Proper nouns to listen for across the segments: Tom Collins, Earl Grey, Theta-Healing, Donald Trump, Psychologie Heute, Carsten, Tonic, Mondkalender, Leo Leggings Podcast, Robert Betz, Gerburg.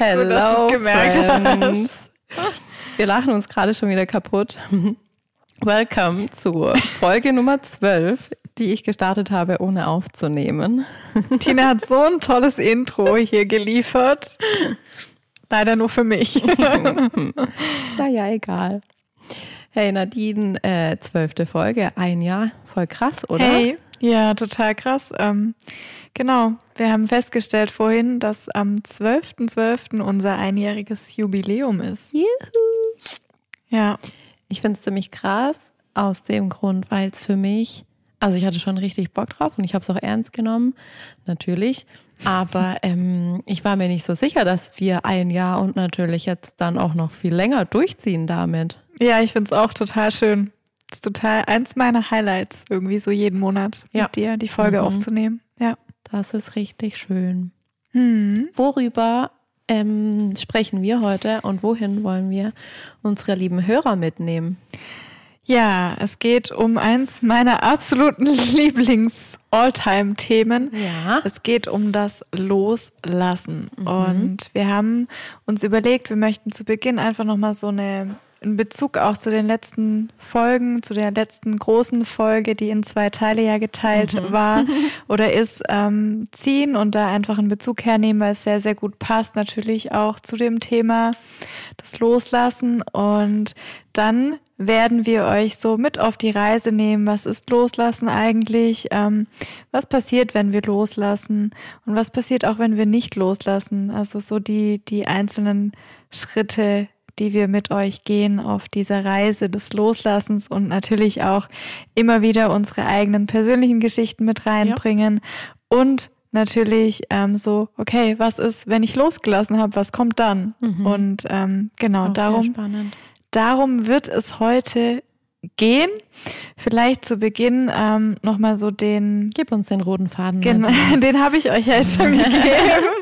Hello, so, dass du es gemerkt Friends. Hast. Wir lachen uns gerade schon wieder kaputt. Welcome zur Folge Nummer 12, die ich gestartet habe, ohne aufzunehmen. Tina hat so ein tolles Intro hier geliefert. Leider nur für mich. Naja, egal. Hey Nadine, 12. Folge, ein Jahr, voll krass, oder? Hey, ja, total krass. Genau, wir haben festgestellt vorhin, dass am 12.12. unser einjähriges Jubiläum ist. Juhu! Ja. Ich finde es ziemlich krass, aus dem Grund, weil es für mich, also ich hatte schon richtig Bock drauf und ich habe es auch ernst genommen, natürlich. Aber ich war mir nicht so sicher, dass wir ein Jahr und natürlich jetzt dann auch noch viel länger durchziehen damit. Ja, ich finde es auch total schön. Das ist total eins meiner Highlights, irgendwie so jeden Monat mit dir die Folge aufzunehmen. Ja, das ist richtig schön. Mhm. Worüber sprechen wir heute und wohin wollen wir unsere lieben Hörer mitnehmen? Ja, es geht um eins meiner absoluten Lieblings-Alltime-Themen. Ja. Es geht um das Loslassen. Mhm. Und wir haben uns überlegt, wir möchten zu Beginn einfach nochmal so in Bezug auch zu den letzten Folgen, zu der letzten großen Folge, die in 2 Teile ja geteilt war oder ist, ziehen und da einfach einen Bezug hernehmen, weil es sehr, sehr gut passt natürlich auch zu dem Thema, das Loslassen. Und dann werden wir euch so mit auf die Reise nehmen, was ist Loslassen eigentlich, was passiert, wenn wir loslassen und was passiert auch, wenn wir nicht loslassen. Also so die einzelnen Schritte, die wir mit euch gehen auf dieser Reise des Loslassens und natürlich auch immer wieder unsere eigenen persönlichen Geschichten mit reinbringen. Ja. Und natürlich so, okay, was ist, wenn ich losgelassen habe, was kommt dann? Mhm. Und genau, darum wird es heute gehen. Vielleicht zu Beginn nochmal so den... Gib uns den roten Faden. Genau, den habe ich euch ja schon gegeben.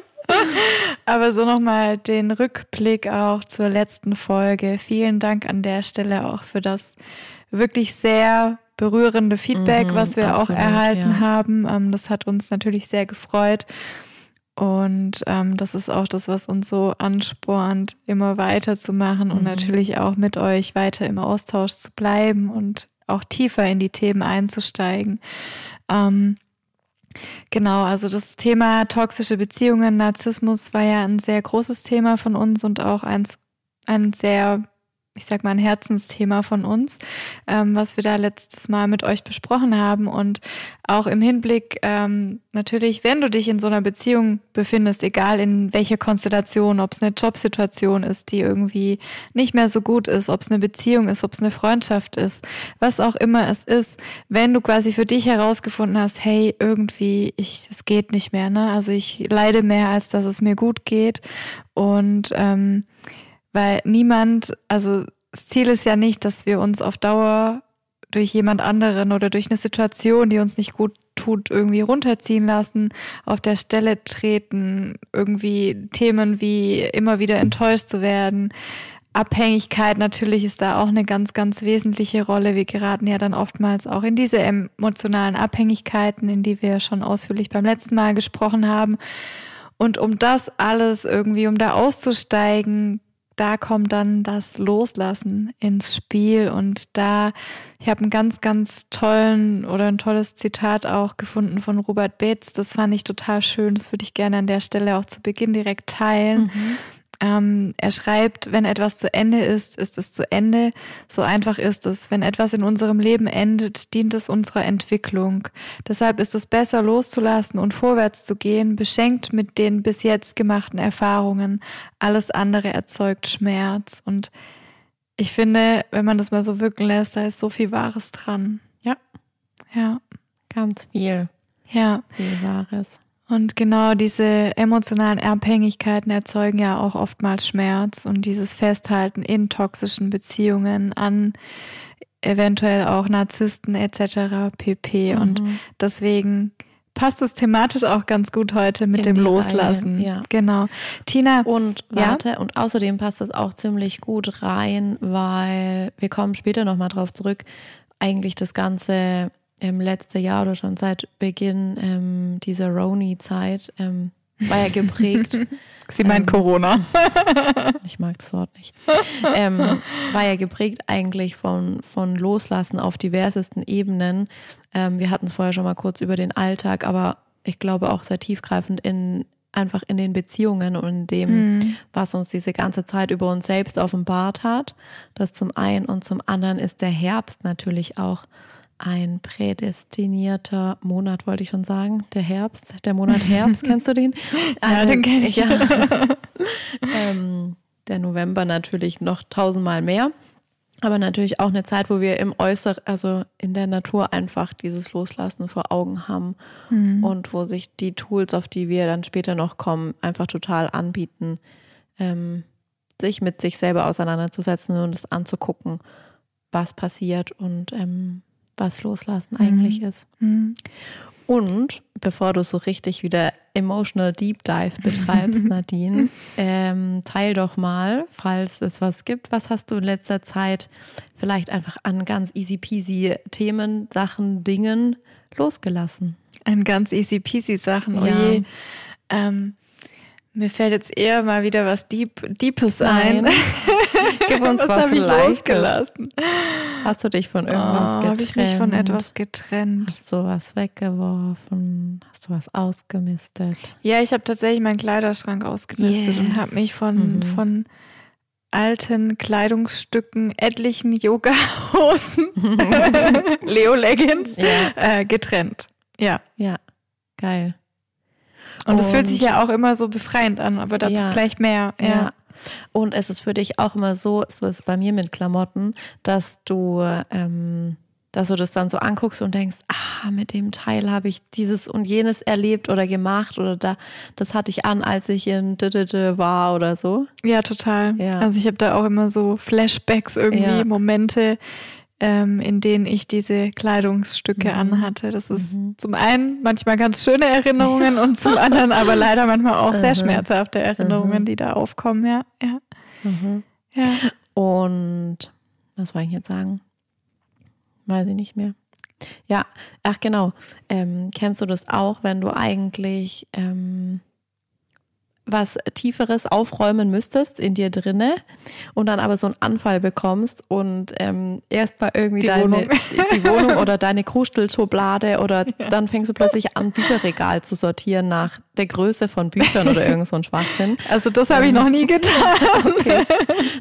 Aber so nochmal den Rückblick auch zur letzten Folge. Vielen Dank an der Stelle auch für das wirklich sehr berührende Feedback, was wir absolut, auch erhalten haben. Das hat uns natürlich sehr gefreut. Und das ist auch das, was uns so anspornt, immer weiterzumachen und natürlich auch mit euch weiter im Austausch zu bleiben und auch tiefer in die Themen einzusteigen. Genau, also das Thema toxische Beziehungen, Narzissmus war ja ein sehr großes Thema von uns und auch ein sehr, ich sag mal, ein Herzensthema von uns, was wir da letztes Mal mit euch besprochen haben und auch im Hinblick natürlich, wenn du dich in so einer Beziehung befindest, egal in welcher Konstellation, ob es eine Jobsituation ist, die irgendwie nicht mehr so gut ist, ob es eine Beziehung ist, ob es eine Freundschaft ist, was auch immer es ist, wenn du quasi für dich herausgefunden hast, hey, irgendwie, es geht nicht mehr, ne? Also ich leide mehr, als dass es mir gut geht und weil niemand, also das Ziel ist ja nicht, dass wir uns auf Dauer durch jemand anderen oder durch eine Situation, die uns nicht gut tut, irgendwie runterziehen lassen, auf der Stelle treten, irgendwie Themen wie immer wieder enttäuscht zu werden. Abhängigkeit natürlich ist da auch eine ganz, ganz wesentliche Rolle. Wir geraten ja dann oftmals auch in diese emotionalen Abhängigkeiten, in die wir schon ausführlich beim letzten Mal gesprochen haben. Und um das alles irgendwie, um da auszusteigen, da kommt dann das Loslassen ins Spiel und da, ich habe einen ganz, ganz tollen oder ein tolles Zitat auch gefunden von Robert Betz, das fand ich total schön, das würde ich gerne an der Stelle auch zu Beginn direkt teilen. Er schreibt, wenn etwas zu Ende ist, ist es zu Ende, so einfach ist es. Wenn etwas in unserem Leben endet, dient es unserer Entwicklung. Deshalb ist es besser loszulassen und vorwärts zu gehen, beschenkt mit den bis jetzt gemachten Erfahrungen. Alles andere erzeugt Schmerz. Und ich finde, wenn man das mal so wirken lässt, da ist so viel Wahres dran. Ja. Ja. Ganz viel. Ja. Viel Wahres. Und genau diese emotionalen Abhängigkeiten erzeugen ja auch oftmals Schmerz und dieses Festhalten in toxischen Beziehungen an eventuell auch Narzissten etc. pp. Und deswegen passt es thematisch auch ganz gut heute mit dem Loslassen. Ja. Genau. Tina. Und warte, und außerdem passt es auch ziemlich gut rein, weil wir kommen später nochmal drauf zurück, eigentlich das ganze im letzten Jahr oder schon seit Beginn dieser Roni-Zeit war ja geprägt. Sie meint Corona. Ich mag das Wort nicht. War ja geprägt eigentlich von Loslassen auf diversesten Ebenen. Wir hatten es vorher schon mal kurz über den Alltag, aber ich glaube auch sehr tiefgreifend einfach in den Beziehungen und in dem, was uns diese ganze Zeit über uns selbst offenbart hat. Das zum einen, und zum anderen ist der Herbst natürlich auch ein prädestinierter Monat, wollte ich schon sagen. Der Monat Herbst, kennst du den? Ja, den kenne ich. Ja. Der November natürlich noch tausendmal mehr. Aber natürlich auch eine Zeit, wo wir im Äußeren, also in der Natur einfach dieses Loslassen vor Augen haben und wo sich die Tools, auf die wir dann später noch kommen, einfach total anbieten, sich mit sich selber auseinanderzusetzen und es anzugucken, was passiert und was Loslassen eigentlich ist. Und bevor du so richtig wieder Emotional Deep Dive betreibst, Nadine, teil doch mal, falls es was gibt, was hast du in letzter Zeit vielleicht einfach an ganz easy peasy Themen, Sachen, Dingen losgelassen? An ganz easy peasy Sachen, oh je. Mir fällt jetzt eher mal wieder was Deepes ein. Gib uns was habe ich losgelassen. Hast du dich von irgendwas getrennt? Habe ich mich von etwas getrennt? Hast du was weggeworfen? Hast du was ausgemistet? Ja, ich habe tatsächlich meinen Kleiderschrank ausgemistet und habe mich von alten Kleidungsstücken, etlichen Yoga-Hosen, Leo Leggings, getrennt. Ja. Ja, geil. Und es fühlt sich ja auch immer so befreiend an, aber dazu gleich mehr. Ja. Ja. Und es ist für dich auch immer so ist es bei mir mit Klamotten, dass du das dann so anguckst und denkst, mit dem Teil habe ich dieses und jenes erlebt oder gemacht oder das hatte ich an, als ich in Düdüdü war oder so. Ja, total. Ja. Also ich habe da auch immer so Flashbacks irgendwie, Momente, in denen ich diese Kleidungsstücke anhatte. Das ist zum einen manchmal ganz schöne Erinnerungen und zum anderen aber leider manchmal auch sehr schmerzhafte Erinnerungen, die da aufkommen. Ja. Ja. Und was wollte ich jetzt sagen? Weiß ich nicht mehr. Ja, ach genau. Kennst du das auch, wenn du eigentlich was Tieferes aufräumen müsstest in dir drinne und dann aber so einen Anfall bekommst und erst mal irgendwie die Wohnung oder deine Krustelschublade oder dann fängst du plötzlich an, Bücherregal zu sortieren nach der Größe von Büchern oder irgend so ein Schwachsinn. Also das habe ich noch nie getan. Okay.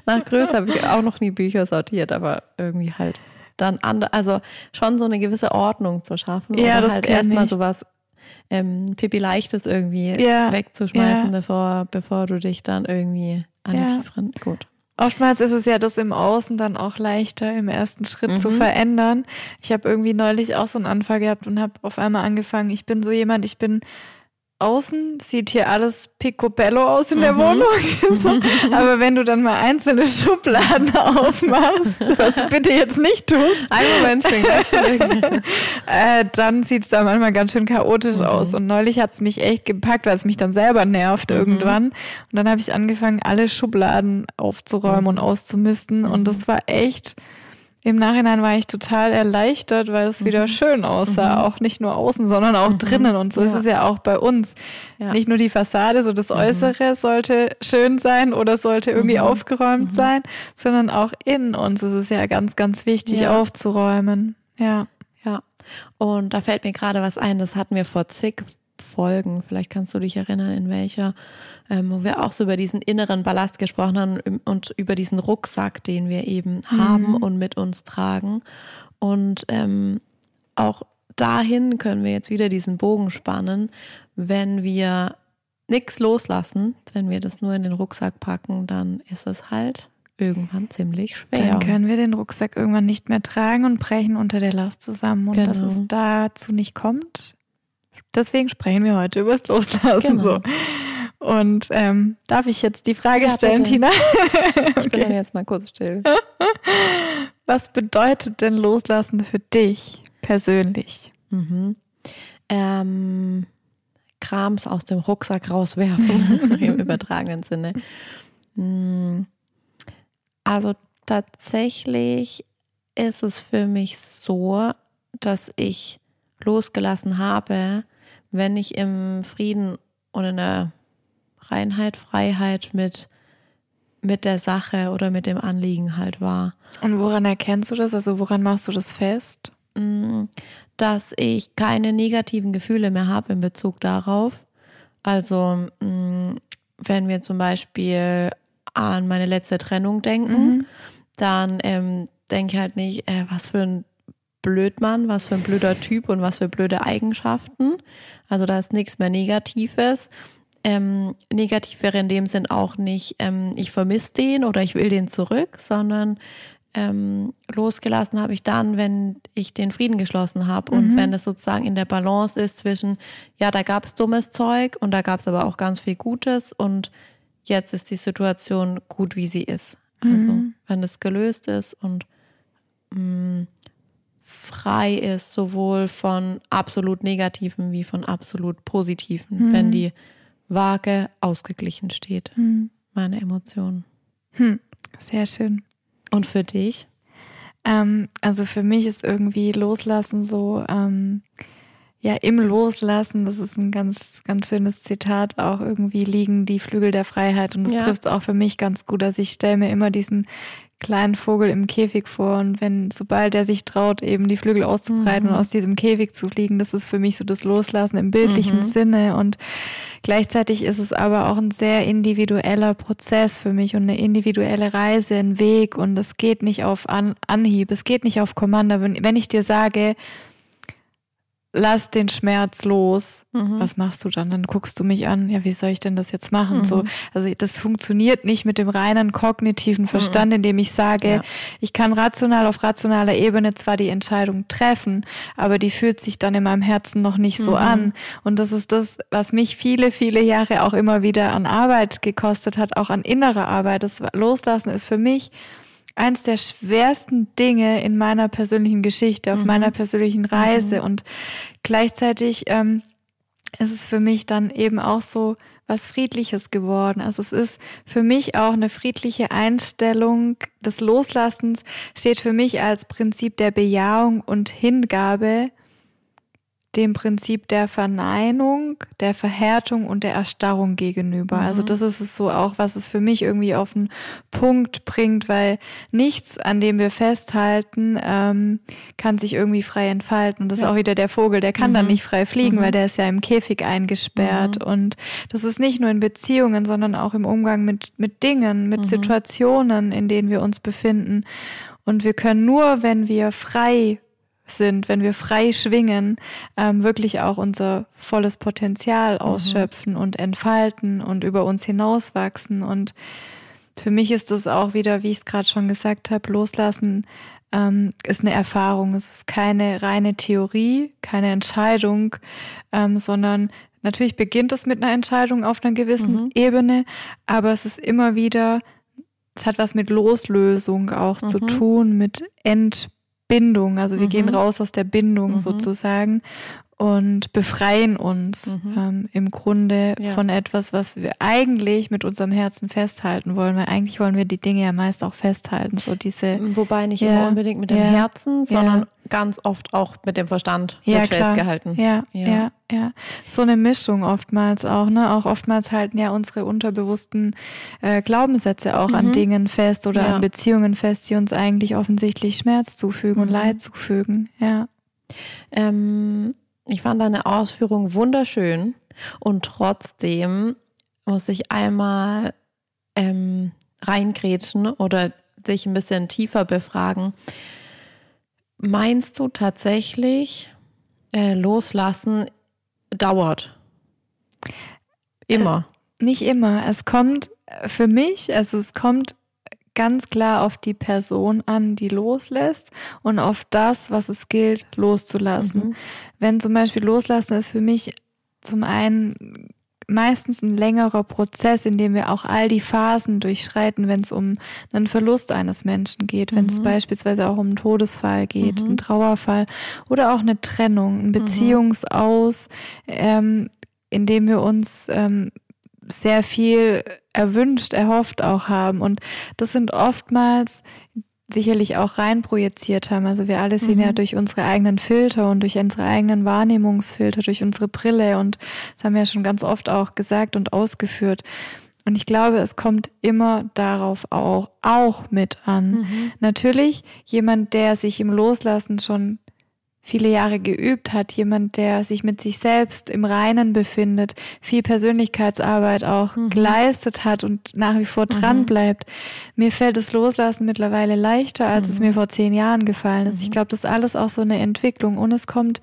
Nach Größe habe ich auch noch nie Bücher sortiert, aber irgendwie halt dann also schon so eine gewisse Ordnung zu schaffen oder halt erstmal sowas Pippi Leichtes irgendwie wegzuschmeißen, bevor du dich dann irgendwie an die tieferen... Gut. Oftmals ist es ja das im Außen dann auch leichter, im ersten Schritt zu verändern. Ich habe irgendwie neulich auch so einen Anfall gehabt und habe auf einmal angefangen, ich bin außen, sieht hier alles picobello aus in der Wohnung. So. Aber wenn du dann mal einzelne Schubladen aufmachst, was du bitte jetzt nicht tust, dann sieht es da manchmal ganz schön chaotisch aus. Und neulich hat es mich echt gepackt, weil es mich dann selber nervt irgendwann. Und dann habe ich angefangen, alle Schubladen aufzuräumen und auszumisten. Und das war echt... Im Nachhinein war ich total erleichtert, weil es wieder schön aussah, auch nicht nur außen, sondern auch drinnen, und so ist es ja auch bei uns. Ja. Nicht nur die Fassade, so das Äußere sollte schön sein oder sollte irgendwie aufgeräumt sein, sondern auch in uns ist es ja ganz, ganz wichtig aufzuräumen. Ja. Und da fällt mir gerade was ein, das hatten wir vor zig Folgen, vielleicht kannst du dich erinnern, in welcher, wo wir auch so über diesen inneren Ballast gesprochen haben und über diesen Rucksack, den wir eben haben und mit uns tragen. Und auch dahin können wir jetzt wieder diesen Bogen spannen, wenn wir nichts loslassen, wenn wir das nur in den Rucksack packen, dann ist es halt irgendwann ziemlich schwer. Dann können wir den Rucksack irgendwann nicht mehr tragen und brechen unter der Last zusammen, und dass es dazu nicht kommt. Deswegen sprechen wir heute über das Loslassen. Genau. So. Und darf ich jetzt die Frage stellen, bitte. Tina? Ich bin dann jetzt mal kurz still. Was bedeutet denn Loslassen für dich persönlich? Krams aus dem Rucksack rauswerfen, im übertragenen Sinne. Also tatsächlich ist es für mich so, dass ich losgelassen habe, wenn ich im Frieden und in der Reinheit, Freiheit mit der Sache oder mit dem Anliegen halt war. Und woran erkennst du das? Also woran machst du das fest? Dass ich keine negativen Gefühle mehr habe in Bezug darauf. Also wenn wir zum Beispiel an meine letzte Trennung denken, dann denke ich halt nicht, was für ein Blödmann, was für ein blöder Typ und was für blöde Eigenschaften. Also da ist nichts mehr Negatives. Negativ wäre in dem Sinn auch nicht, ich vermisse den oder ich will den zurück, sondern losgelassen habe ich dann, wenn ich den Frieden geschlossen habe und wenn das sozusagen in der Balance ist zwischen, ja, da gab es dummes Zeug und da gab es aber auch ganz viel Gutes und jetzt ist die Situation gut, wie sie ist. Also wenn das gelöst ist und frei ist, sowohl von absolut Negativen wie von absolut Positiven, wenn die Waage ausgeglichen steht, meine Emotionen. Sehr schön. Und für dich? Also für mich ist irgendwie Loslassen so, ja, im Loslassen, das ist ein ganz, ganz schönes Zitat, auch irgendwie liegen die Flügel der Freiheit und das trifft es auch für mich ganz gut. Also ich stelle mir immer diesen kleinen Vogel im Käfig vor und sobald er sich traut, eben die Flügel auszubreiten und aus diesem Käfig zu fliegen, das ist für mich so das Loslassen im bildlichen Sinne und gleichzeitig ist es aber auch ein sehr individueller Prozess für mich und eine individuelle Reise, ein Weg und es geht nicht auf Anhieb, es geht nicht auf Kommando. Wenn ich dir sage, lass den Schmerz los. Was machst du dann? Dann guckst du mich an. Ja, wie soll ich denn das jetzt machen? So, also das funktioniert nicht mit dem reinen kognitiven Verstand, indem ich sage, ich kann rational auf rationaler Ebene zwar die Entscheidung treffen, aber die fühlt sich dann in meinem Herzen noch nicht so an. Und das ist das, was mich viele, viele Jahre auch immer wieder an Arbeit gekostet hat, auch an innerer Arbeit. Das Loslassen ist für mich eins der schwersten Dinge in meiner persönlichen Geschichte, auf meiner persönlichen Reise und gleichzeitig ist es für mich dann eben auch so was Friedliches geworden. Also es ist für mich auch eine friedliche Einstellung des Loslassens, steht für mich als Prinzip der Bejahung und Hingabe dem Prinzip der Verneinung, der Verhärtung und der Erstarrung gegenüber. Also das ist es so auch, was es für mich irgendwie auf den Punkt bringt, weil nichts, an dem wir festhalten, kann sich irgendwie frei entfalten. Und das ist auch wieder der Vogel, der kann dann nicht frei fliegen, weil der ist ja im Käfig eingesperrt. Und das ist nicht nur in Beziehungen, sondern auch im Umgang mit Dingen, mit Situationen, in denen wir uns befinden. Und wir können nur, wenn wir frei sind, wenn wir frei schwingen, wirklich auch unser volles Potenzial ausschöpfen und entfalten und über uns hinauswachsen. Und für mich ist das auch wieder, wie ich es gerade schon gesagt habe, Loslassen ist eine Erfahrung. Es ist keine reine Theorie, keine Entscheidung, sondern natürlich beginnt es mit einer Entscheidung auf einer gewissen Ebene, aber es ist immer wieder, es hat was mit Loslösung auch zu tun, mit Bindung, also wir gehen raus aus der Bindung sozusagen und befreien uns im Grunde von etwas, was wir eigentlich mit unserem Herzen festhalten wollen, weil eigentlich wollen wir die Dinge ja meist auch festhalten. So diese, wobei nicht immer unbedingt mit dem Herzen, sondern ganz oft auch mit dem Verstand wird festgehalten. Ja. So eine Mischung oftmals auch, ne? Auch oftmals halten ja unsere unterbewussten Glaubenssätze auch an Dingen fest oder an Beziehungen fest, die uns eigentlich offensichtlich Schmerz zufügen und Leid zufügen. Ja. Ich fand deine Ausführung wunderschön und trotzdem muss ich einmal reingrätschen oder dich ein bisschen tiefer befragen. Meinst du tatsächlich, Loslassen dauert? Immer? Nicht immer. Es kommt für mich, also es kommt ganz klar auf die Person an, die loslässt und auf das, was es gilt, loszulassen. Wenn zum Beispiel Loslassen ist für mich zum einen meistens ein längerer Prozess, in dem wir auch all die Phasen durchschreiten, wenn es um einen Verlust eines Menschen geht, wenn es beispielsweise auch um einen Todesfall geht, einen Trauerfall oder auch eine Trennung, ein Beziehungsaus, in dem wir uns sehr viel erwünscht, erhofft auch haben. Und das sind oftmals sicherlich auch rein projiziert haben. Also wir alle sehen ja durch unsere eigenen Filter und durch unsere eigenen Wahrnehmungsfilter, durch unsere Brille, und das haben wir ja schon ganz oft auch gesagt und ausgeführt. Und ich glaube, es kommt immer darauf auch mit an. Natürlich jemand, der sich im Loslassen schon viele Jahre geübt hat, jemand, der sich mit sich selbst im Reinen befindet, viel Persönlichkeitsarbeit auch geleistet hat und nach wie vor dran bleibt. Mir fällt das Loslassen mittlerweile leichter, als es mir vor 10 Jahren gefallen ist. Ich glaube, das ist alles auch so eine Entwicklung, und es kommt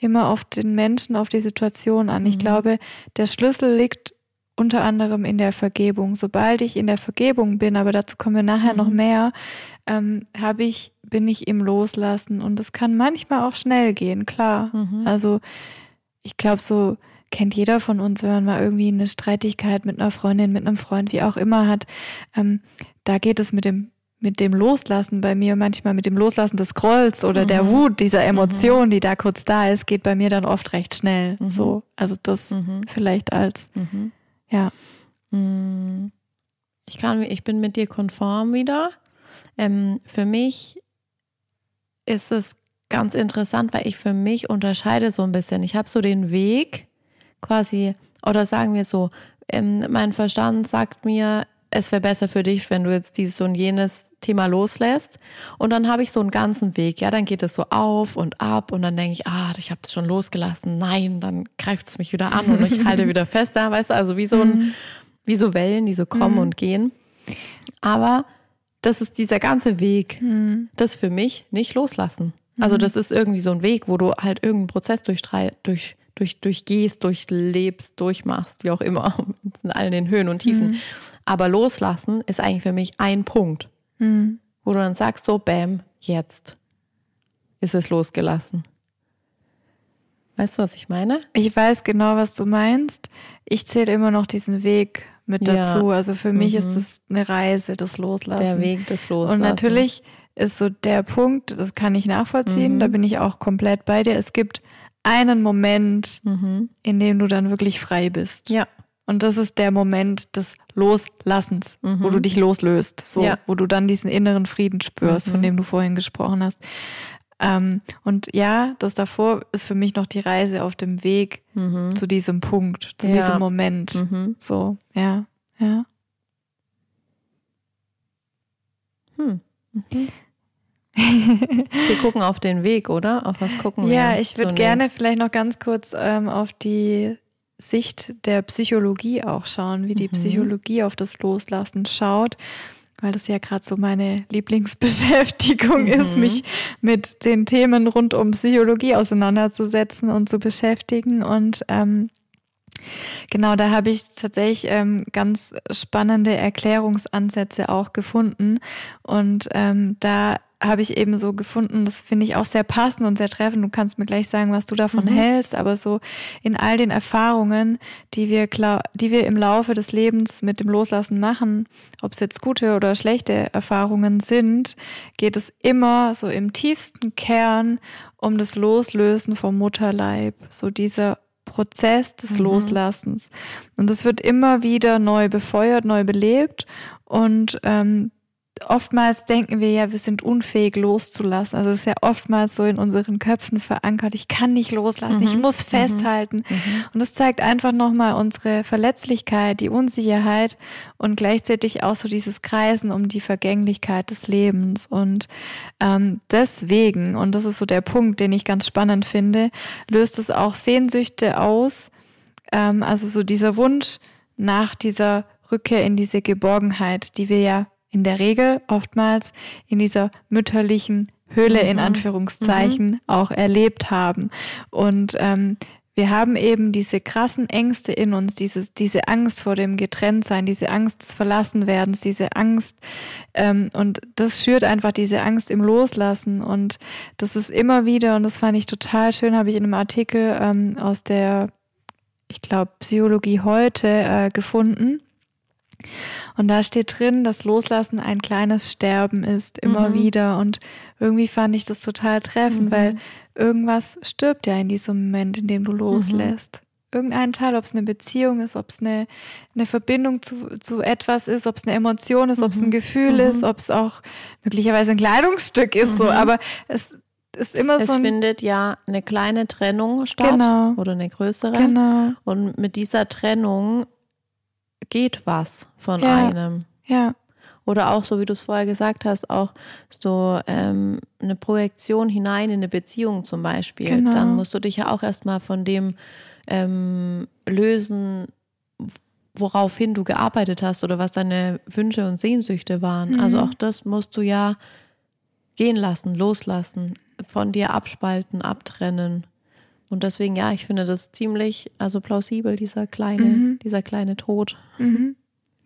immer auf den Menschen, auf die Situation an. Ich glaube, der Schlüssel liegt unter anderem in der Vergebung. Sobald ich in der Vergebung bin, aber dazu kommen wir nachher noch mehr, bin ich im Loslassen, und das kann manchmal auch schnell gehen, klar. Also ich glaube, so kennt jeder von uns, wenn man mal irgendwie eine Streitigkeit mit einer Freundin, mit einem Freund, wie auch immer hat, da geht es mit dem Loslassen bei mir manchmal, mit dem Loslassen des Grolls oder der Wut, dieser Emotion, die da kurz da ist, geht bei mir dann oft recht schnell. So, also das vielleicht als, ja. Ich bin mit dir konform wieder. Für mich ist es ganz interessant, weil ich für mich unterscheide so ein bisschen. Ich habe so den Weg quasi, oder sagen wir so, mein Verstand sagt mir, es wäre besser für dich, wenn du jetzt dieses und jenes Thema loslässt. Und dann habe ich so einen ganzen Weg. Ja, dann geht es so auf und ab, und dann denke ich, ich habe das schon losgelassen. Nein, dann greift es mich wieder an und ich halte wieder fest da, weißt du, also wie so Wellen, die so kommen und gehen. Aber das ist dieser ganze Weg, das für mich nicht loslassen. Also das ist irgendwie so ein Weg, wo du halt irgendeinen Prozess durchgehst, durchlebst, durchmachst, wie auch immer, in all den Höhen und Tiefen. Aber loslassen ist eigentlich für mich ein Punkt, wo du dann sagst, so bam, jetzt ist es losgelassen. Weißt du, was ich meine? Ich weiß genau, was du meinst. Ich zähle immer noch diesen Weg mit dazu. Also für mich ist es eine Reise, das Loslassen. Der Weg des Loslassen. Und natürlich ist so der Punkt, das kann ich nachvollziehen, da bin ich auch komplett bei dir. Es gibt einen Moment, in dem du dann wirklich frei bist. Ja. Und das ist der Moment des Loslassens, wo du dich loslöst, so, wo du dann diesen inneren Frieden spürst, von dem du vorhin gesprochen hast. Und ja, das davor ist für mich noch die Reise auf dem Weg zu diesem Punkt, zu diesem Moment. So, ja. Wir gucken auf den Weg, oder? Auf was gucken wir? Ja, ich würde gerne vielleicht noch ganz kurz auf die Sicht der Psychologie auch schauen, wie die Psychologie auf das Loslassen schaut, weil das ja gerade so meine Lieblingsbeschäftigung ist, mich mit den Themen rund um Psychologie auseinanderzusetzen und zu beschäftigen. Und genau, da habe ich tatsächlich ganz spannende Erklärungsansätze auch gefunden. Und da habe ich eben so gefunden, das finde ich auch sehr passend und sehr treffend. Du kannst mir gleich sagen, was du davon hältst, aber so in all den Erfahrungen, die wir im Laufe des Lebens mit dem Loslassen machen, ob es jetzt gute oder schlechte Erfahrungen sind, geht es immer so im tiefsten Kern um das Loslösen vom Mutterleib, so dieser Prozess des Loslassens. Und es wird immer wieder neu befeuert, neu belebt, und oftmals denken wir ja, wir sind unfähig loszulassen. Also das ist ja oftmals so in unseren Köpfen verankert. Ich kann nicht loslassen, ich muss festhalten. Und das zeigt einfach nochmal unsere Verletzlichkeit, die Unsicherheit und gleichzeitig auch so dieses Kreisen um die Vergänglichkeit des Lebens. Und deswegen, und das ist so der Punkt, den ich ganz spannend finde, löst es auch Sehnsüchte aus. Also so dieser Wunsch nach dieser Rückkehr in diese Geborgenheit, die wir ja in der Regel oftmals in dieser mütterlichen Höhle in Anführungszeichen auch erlebt haben. Und wir haben eben diese krassen Ängste in uns, diese Angst vor dem Getrenntsein, diese Angst des Verlassenwerdens, diese Angst. Und das schürt einfach diese Angst im Loslassen. Und das ist immer wieder, und das fand ich total schön, habe ich in einem Artikel aus der, ich glaube, Psychologie Heute gefunden. Und da steht drin, dass Loslassen ein kleines Sterben ist, immer wieder. Und irgendwie fand ich das total treffend, weil irgendwas stirbt ja in diesem Moment, in dem du loslässt. irgendeinen Teil, ob es eine Beziehung ist, ob es eine Verbindung zu etwas ist, ob es eine Emotion ist, ob es ein Gefühl ist, ob es auch möglicherweise ein Kleidungsstück ist, so, aber es ist immer es so. Es findet ja eine kleine Trennung statt, genau, oder eine größere. Genau. Und mit dieser Trennung geht was von einem. Ja. Oder auch so, wie du es vorher gesagt hast, auch so eine Projektion hinein in eine Beziehung zum Beispiel. Genau. Dann musst du dich ja auch erstmal von dem lösen, woraufhin du gearbeitet hast oder was deine Wünsche und Sehnsüchte waren. Mhm. Also auch das musst du ja gehen lassen, loslassen, von dir abspalten, abtrennen. Und deswegen, ja, ich finde das ziemlich, also plausibel, dieser kleine Tod. Mhm.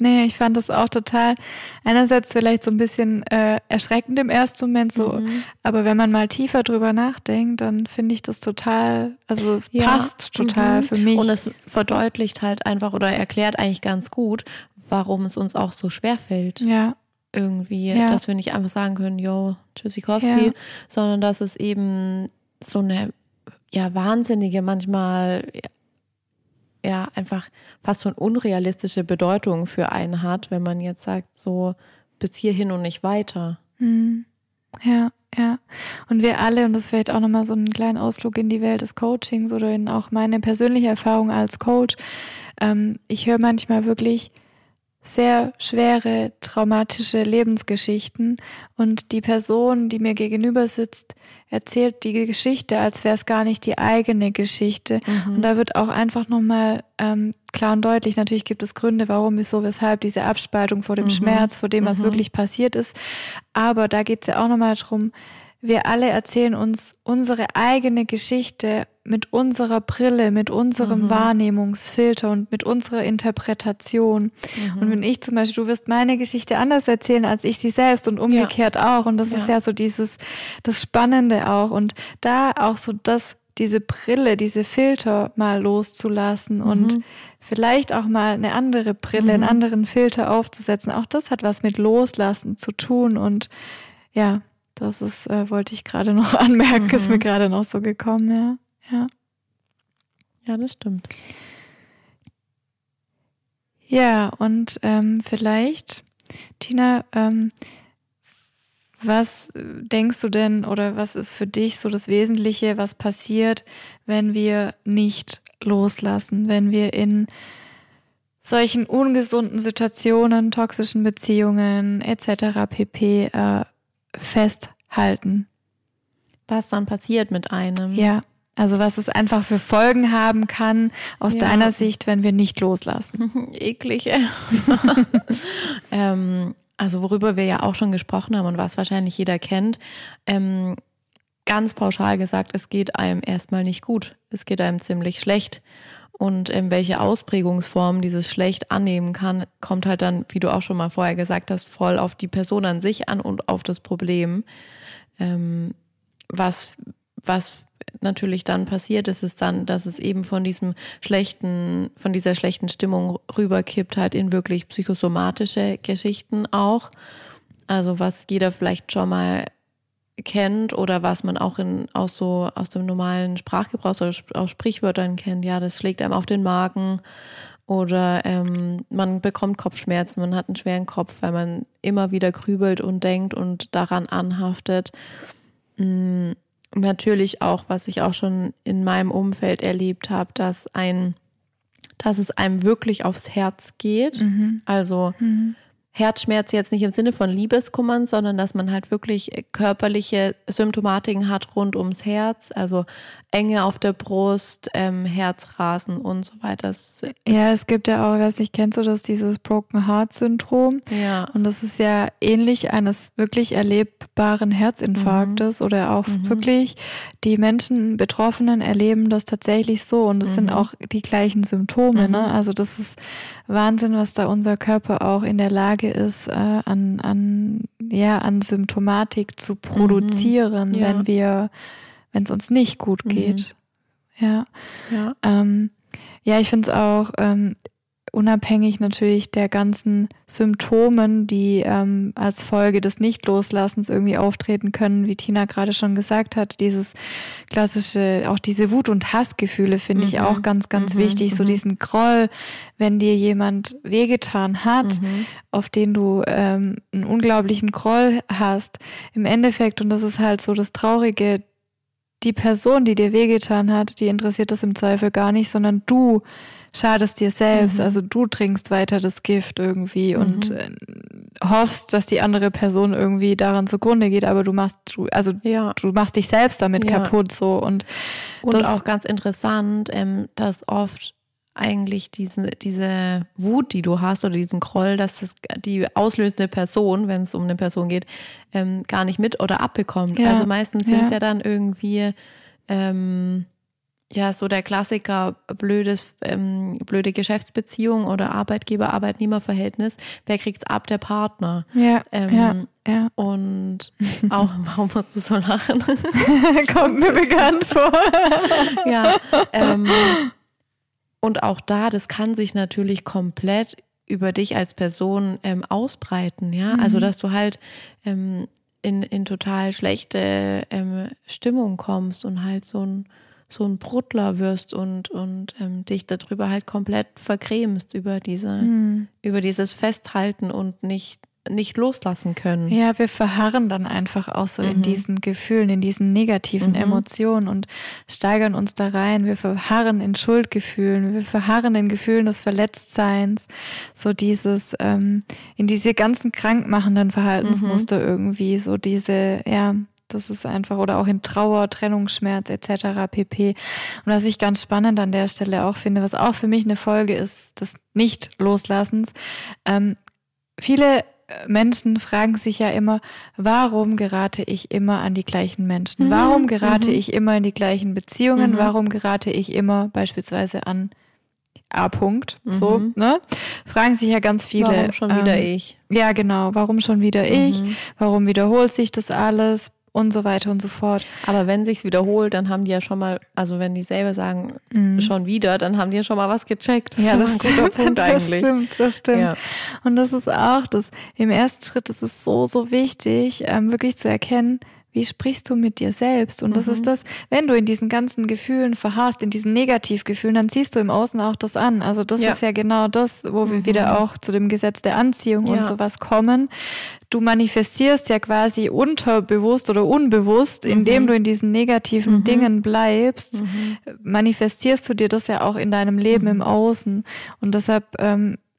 Naja, ich fand das auch total, einerseits vielleicht so ein bisschen erschreckend im ersten Moment, so, aber wenn man mal tiefer drüber nachdenkt, dann finde ich das total, also es passt total für mich. Und es verdeutlicht halt einfach oder erklärt eigentlich ganz gut, warum es uns auch so schwerfällt. Ja. Irgendwie, dass wir nicht einfach sagen können, yo, Tschüssikowski, sondern dass es eben so eine wahnsinnige, manchmal einfach fast so eine unrealistische Bedeutung für einen hat, wenn man jetzt sagt, so bis hierhin und nicht weiter. Mhm. Ja, ja. Und wir alle, und das ist vielleicht auch nochmal so einen kleinen Ausflug in die Welt des Coachings oder in auch meine persönliche Erfahrung als Coach, ich höre manchmal wirklich sehr schwere, traumatische Lebensgeschichten und die Person, die mir gegenüber sitzt, erzählt die Geschichte, als wäre es gar nicht die eigene Geschichte. Mhm. Und da wird auch einfach nochmal klar und deutlich, natürlich gibt es Gründe, warum, wieso, weshalb, diese Abspaltung vor dem Schmerz, vor dem, was wirklich passiert ist. Aber da geht es ja auch nochmal drum, wir alle erzählen uns unsere eigene Geschichte mit unserer Brille, mit unserem Wahrnehmungsfilter und mit unserer Interpretation. Mhm. Und wenn ich zum Beispiel, du wirst meine Geschichte anders erzählen als ich sie selbst und umgekehrt auch. Und das ist ja so dieses, das Spannende auch. Und da auch so diese Brille, diese Filter mal loszulassen und vielleicht auch mal eine andere Brille, einen anderen Filter aufzusetzen. Auch das hat was mit Loslassen zu tun und das ist, wollte ich gerade noch anmerken, ist mir gerade noch so gekommen, ja. Ja, das stimmt. Ja, und vielleicht, Tina, was denkst du denn oder was ist für dich so das Wesentliche, was passiert, wenn wir nicht loslassen, wenn wir in solchen ungesunden Situationen, toxischen Beziehungen etc. pp. Festhalten. Was dann passiert mit einem. Ja, also was es einfach für Folgen haben kann, aus deiner Sicht, wenn wir nicht loslassen. Eklige. Also worüber wir ja auch schon gesprochen haben und was wahrscheinlich jeder kennt, ganz pauschal gesagt, es geht einem erstmal nicht gut. Es geht einem ziemlich schlecht. Und welche Ausprägungsform dieses schlecht annehmen kann, kommt halt dann, wie du auch schon mal vorher gesagt hast, voll auf die Person an sich an und auf das Problem. Was natürlich dann passiert, ist dann, dass es eben von dieser schlechten Stimmung rüberkippt, halt in wirklich psychosomatische Geschichten auch. Also was jeder vielleicht schon mal kennt oder was man auch aus dem normalen Sprachgebrauch oder aus Sprichwörtern kennt, das schlägt einem auf den Magen oder man bekommt Kopfschmerzen, man hat einen schweren Kopf, weil man immer wieder grübelt und denkt und daran anhaftet. Natürlich auch, was ich auch schon in meinem Umfeld erlebt habe, dass es einem wirklich aufs Herz geht, Herzschmerz jetzt nicht im Sinne von Liebeskummern, sondern dass man halt wirklich körperliche Symptomatiken hat rund ums Herz, also Enge auf der Brust, Herzrasen und so weiter. Ja, es gibt ja auch, weiß nicht, kennst du das, dieses Broken Heart Syndrom? Ja. Und das ist ja ähnlich eines wirklich erlebbaren Herzinfarktes oder auch wirklich die Menschen, Betroffenen erleben das tatsächlich so und das sind auch die gleichen Symptome. Ne? Also das ist Wahnsinn, was da unser Körper auch in der Lage ist, an Symptomatik zu produzieren, wenn es uns nicht gut geht. Ja, ich finde es auch unabhängig natürlich der ganzen Symptomen, die als Folge des Nicht-Loslassens irgendwie auftreten können, wie Tina gerade schon gesagt hat, dieses klassische, auch diese Wut- und Hassgefühle finde ich auch ganz, ganz wichtig, so diesen Groll, wenn dir jemand wehgetan hat, auf den du einen unglaublichen Groll hast, im Endeffekt, und das ist halt so das Traurige, die Person, die dir wehgetan hat, die interessiert das im Zweifel gar nicht, sondern du schadest dir selbst, also du trinkst weiter das Gift irgendwie und hoffst, dass die andere Person irgendwie daran zugrunde geht, aber du machst dich selbst damit kaputt so. Und das auch ganz interessant, dass oft eigentlich diese Wut, die du hast, oder diesen Groll, dass das die auslösende Person, wenn es um eine Person geht, gar nicht mit oder abbekommt. Ja. Also meistens sind es ja dann irgendwie so der Klassiker, blöde Geschäftsbeziehung oder Arbeitgeber-Arbeitnehmer-Verhältnis. Wer kriegt's ab? Der Partner. Ja. Und auch, warum musst du so lachen? Kommt mir bekannt vor. Ja, und auch da, das kann sich natürlich komplett über dich als Person ausbreiten, ja. Also dass du halt in total schlechte Stimmung kommst und halt so ein Bruddler wirst und dich darüber halt komplett vergrämst über dieses Festhalten und nicht loslassen können. Ja, wir verharren dann einfach auch so in diesen Gefühlen, in diesen negativen Emotionen und steigern uns da rein. Wir verharren in Schuldgefühlen, wir verharren in Gefühlen des Verletztseins, so dieses, in diese ganzen krankmachenden Verhaltensmuster irgendwie, so diese, ja, das ist einfach, oder auch in Trauer, Trennungsschmerz etc. pp. Und was ich ganz spannend an der Stelle auch finde, was auch für mich eine Folge ist, des Nicht-Loslassens, viele Menschen fragen sich ja immer, warum gerate ich immer an die gleichen Menschen? Warum gerate ich immer in die gleichen Beziehungen? Warum gerate ich immer beispielsweise an A-Punkt? So, ne? Fragen sich ja ganz viele. Warum schon wieder ich? Ja, genau. Warum schon wieder ich? Warum wiederholt sich das alles? Und so weiter und so fort. Aber wenn sich's wiederholt, dann haben die ja schon mal, also wenn die selber sagen, schon wieder, dann haben die ja schon mal was gecheckt. Das ist ja das ein guter Punkt eigentlich. Das stimmt. Ja. Und das ist auch das, im ersten Schritt ist es so, so wichtig, wirklich zu erkennen, wie sprichst du mit dir selbst? Und das ist das, wenn du in diesen ganzen Gefühlen verharrst, in diesen Negativgefühlen, dann ziehst du im Außen auch das an. Also das ist ja genau das, wo wir wieder auch zu dem Gesetz der Anziehung und sowas kommen. Du manifestierst ja quasi unterbewusst oder unbewusst, indem du in diesen negativen Dingen bleibst, manifestierst du dir das ja auch in deinem Leben im Außen. Und deshalb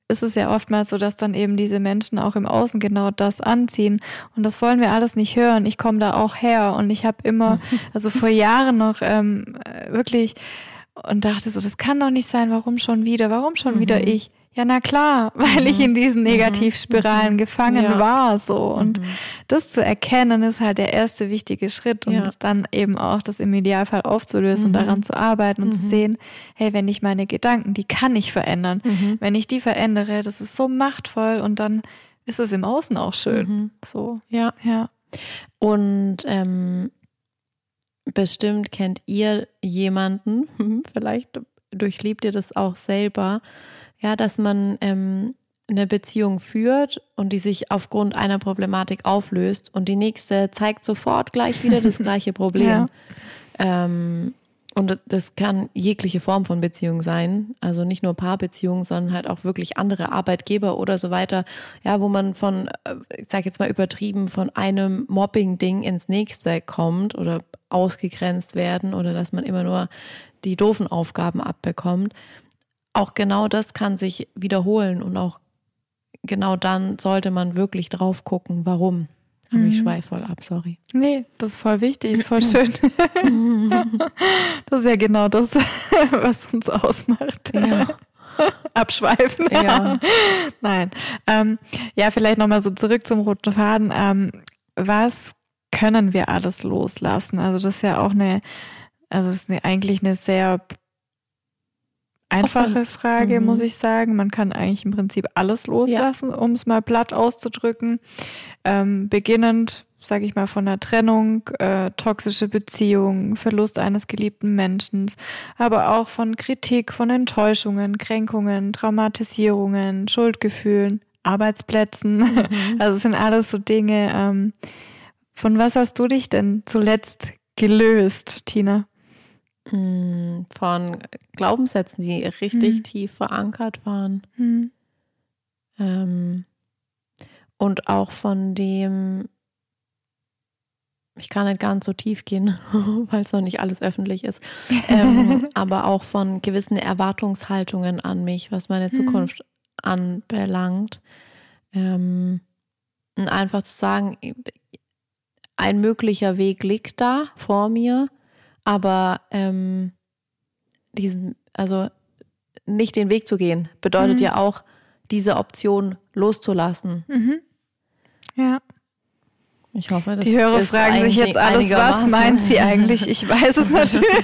ist es ja oftmals so, dass dann eben diese Menschen auch im Außen genau das anziehen. Und das wollen wir alles nicht hören. Ich komme da auch her. Und ich habe immer, also vor Jahren noch wirklich, und dachte so, das kann doch nicht sein, warum schon wieder ich? Ja, na klar, weil ich in diesen Negativspiralen gefangen war, so. Und das zu erkennen ist halt der erste wichtige Schritt, und dann eben auch das im Idealfall aufzulösen und daran zu arbeiten und zu sehen, hey, wenn ich meine Gedanken, die kann ich verändern. Wenn ich die verändere, das ist so machtvoll, und dann ist es im Außen auch schön. So. Ja. Und bestimmt kennt ihr jemanden, vielleicht durchlebt ihr das auch selber, ja, dass man eine Beziehung führt und die sich aufgrund einer Problematik auflöst und die nächste zeigt sofort gleich wieder das gleiche Problem. Und das kann jegliche Form von Beziehung sein, also nicht nur Paarbeziehungen, sondern halt auch wirklich andere Arbeitgeber oder so weiter, ja, wo man von, ich sag jetzt mal übertrieben, von einem Mobbing-Ding ins nächste kommt oder ausgegrenzt werden oder dass man immer nur die doofen Aufgaben abbekommt. Auch genau das kann sich wiederholen, und auch genau dann sollte man wirklich drauf gucken, warum. Aber ich schweife voll ab, sorry. Nee, das ist voll wichtig, ist voll schön. Das ist ja genau das, was uns ausmacht. Ja. Abschweifen. Ja. Nein. Vielleicht nochmal so zurück zum roten Faden. Was können wir alles loslassen? Also das ist ja auch eigentlich eine sehr einfache Frage, muss ich sagen. Man kann eigentlich im Prinzip alles loslassen, um es mal platt auszudrücken. Beginnend sage ich mal, von einer Trennung, toxische Beziehungen, Verlust eines geliebten Menschen, aber auch von Kritik, von Enttäuschungen, Kränkungen, Traumatisierungen, Schuldgefühlen, Arbeitsplätzen. Mhm. Also es sind alles so Dinge. Von was hast du dich denn zuletzt gelöst, Tina? Von Glaubenssätzen, die richtig tief verankert waren. Mhm. Und auch von dem, ich kann nicht ganz so tief gehen, weil es noch nicht alles öffentlich ist, aber auch von gewissen Erwartungshaltungen an mich, was meine Zukunft anbelangt. Und einfach zu sagen, ein möglicher Weg liegt da vor mir, aber nicht den Weg zu gehen, bedeutet ja auch, diese Option loszulassen. Mhm. Ja. Ich hoffe, das ist die Hörer fragen sich jetzt alles, was meint sie eigentlich? Ich weiß es natürlich.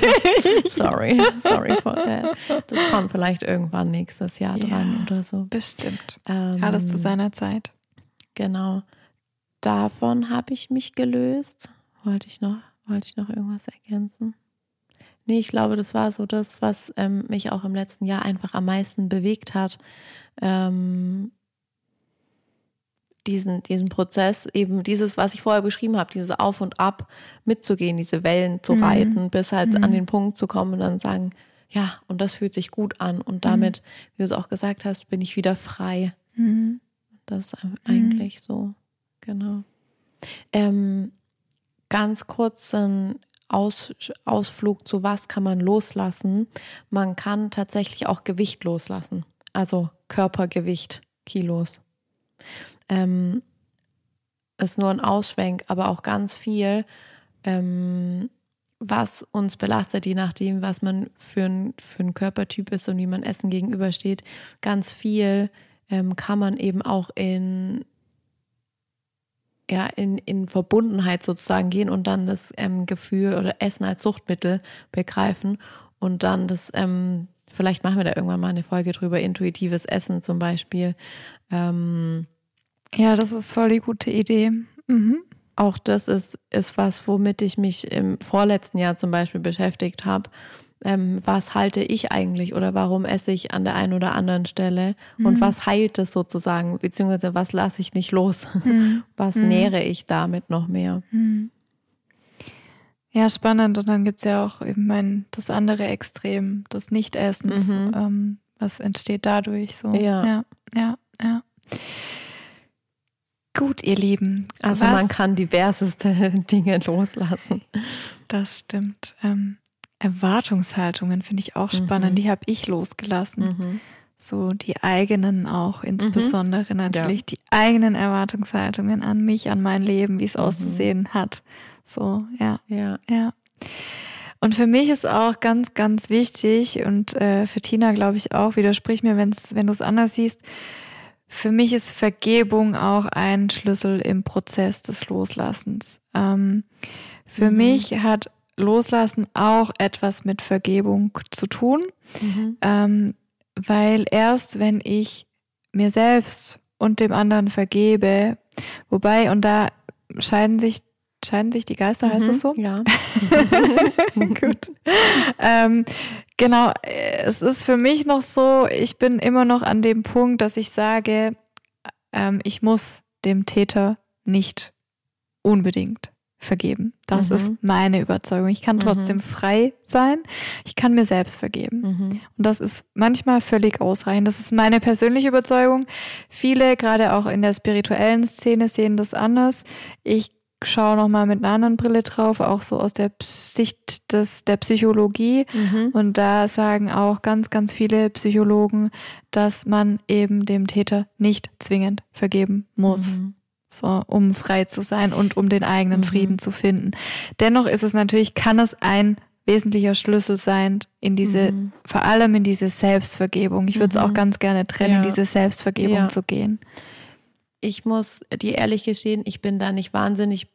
Sorry for that. Das kommt vielleicht irgendwann nächstes Jahr dran oder so. Bestimmt. Alles zu seiner Zeit. Genau. Davon habe ich mich gelöst. Wollte ich noch irgendwas ergänzen? Nee, ich glaube, das war so das, was mich auch im letzten Jahr einfach am meisten bewegt hat. Diesen Prozess, eben dieses, was ich vorher beschrieben habe, dieses Auf und Ab mitzugehen, diese Wellen zu reiten, bis halt an den Punkt zu kommen und dann sagen, ja, und das fühlt sich gut an. Und damit, wie du es auch gesagt hast, bin ich wieder frei. Mhm. Das ist eigentlich so, genau. Ganz kurz ein Ausflug zu was kann man loslassen. Man kann tatsächlich auch Gewicht loslassen, also Körpergewicht, Kilos. Ist nur ein Ausschwenk, aber auch ganz viel, was uns belastet, je nachdem, was man für ein Körpertyp ist und wie man Essen gegenübersteht. Ganz viel kann man eben auch in Verbundenheit sozusagen gehen und dann das Gefühl oder Essen als Suchtmittel begreifen und dann das, vielleicht machen wir da irgendwann mal eine Folge drüber, intuitives Essen zum Beispiel. Ja, das ist voll die gute Idee. Mhm. Auch das ist was, womit ich mich im vorletzten Jahr zum Beispiel beschäftigt habe. Was halte ich eigentlich oder warum esse ich an der einen oder anderen Stelle und was heilt es sozusagen, beziehungsweise was lasse ich nicht los, was nähere ich damit noch mehr. Mhm. Ja, spannend. Und dann gibt es ja auch eben das andere Extrem des Nichtessens, was entsteht dadurch so. Ja. Gut, ihr Lieben. Also man kann diverseste Dinge loslassen. Das stimmt. Erwartungshaltungen finde ich auch spannend. Die habe ich losgelassen. So die eigenen auch, insbesondere natürlich die eigenen Erwartungshaltungen an mich, an mein Leben, wie es auszusehen hat. So, ja. Und für mich ist auch ganz, ganz wichtig und für Tina glaube ich auch, widersprich mir, wenn du es anders siehst, für mich ist Vergebung auch ein Schlüssel im Prozess des Loslassens. Für mich hat Loslassen auch etwas mit Vergebung zu tun, weil erst wenn ich mir selbst und dem anderen vergebe, wobei, und da scheiden sich die Geister, heißt es so? Ja. Gut. Genau, es ist für mich noch so, ich bin immer noch an dem Punkt, dass ich sage, ich muss dem Täter nicht unbedingt vergeben. Das ist meine Überzeugung. Ich kann trotzdem frei sein. Ich kann mir selbst vergeben. Und das ist manchmal völlig ausreichend. Das ist meine persönliche Überzeugung. Viele, gerade auch in der spirituellen Szene, sehen das anders. Ich schaue nochmal mit einer anderen Brille drauf, auch so aus der Sicht der Psychologie. Und da sagen auch ganz, ganz viele Psychologen, dass man eben dem Täter nicht zwingend vergeben muss, so, um frei zu sein und um den eigenen Frieden zu finden. Dennoch ist es natürlich, kann es ein wesentlicher Schlüssel sein, in diese, vor allem in diese Selbstvergebung. Ich würde es auch ganz gerne trennen, diese Selbstvergebung zu gehen. Ich muss dir ehrlich gestehen, ich bin da nicht wahnsinnig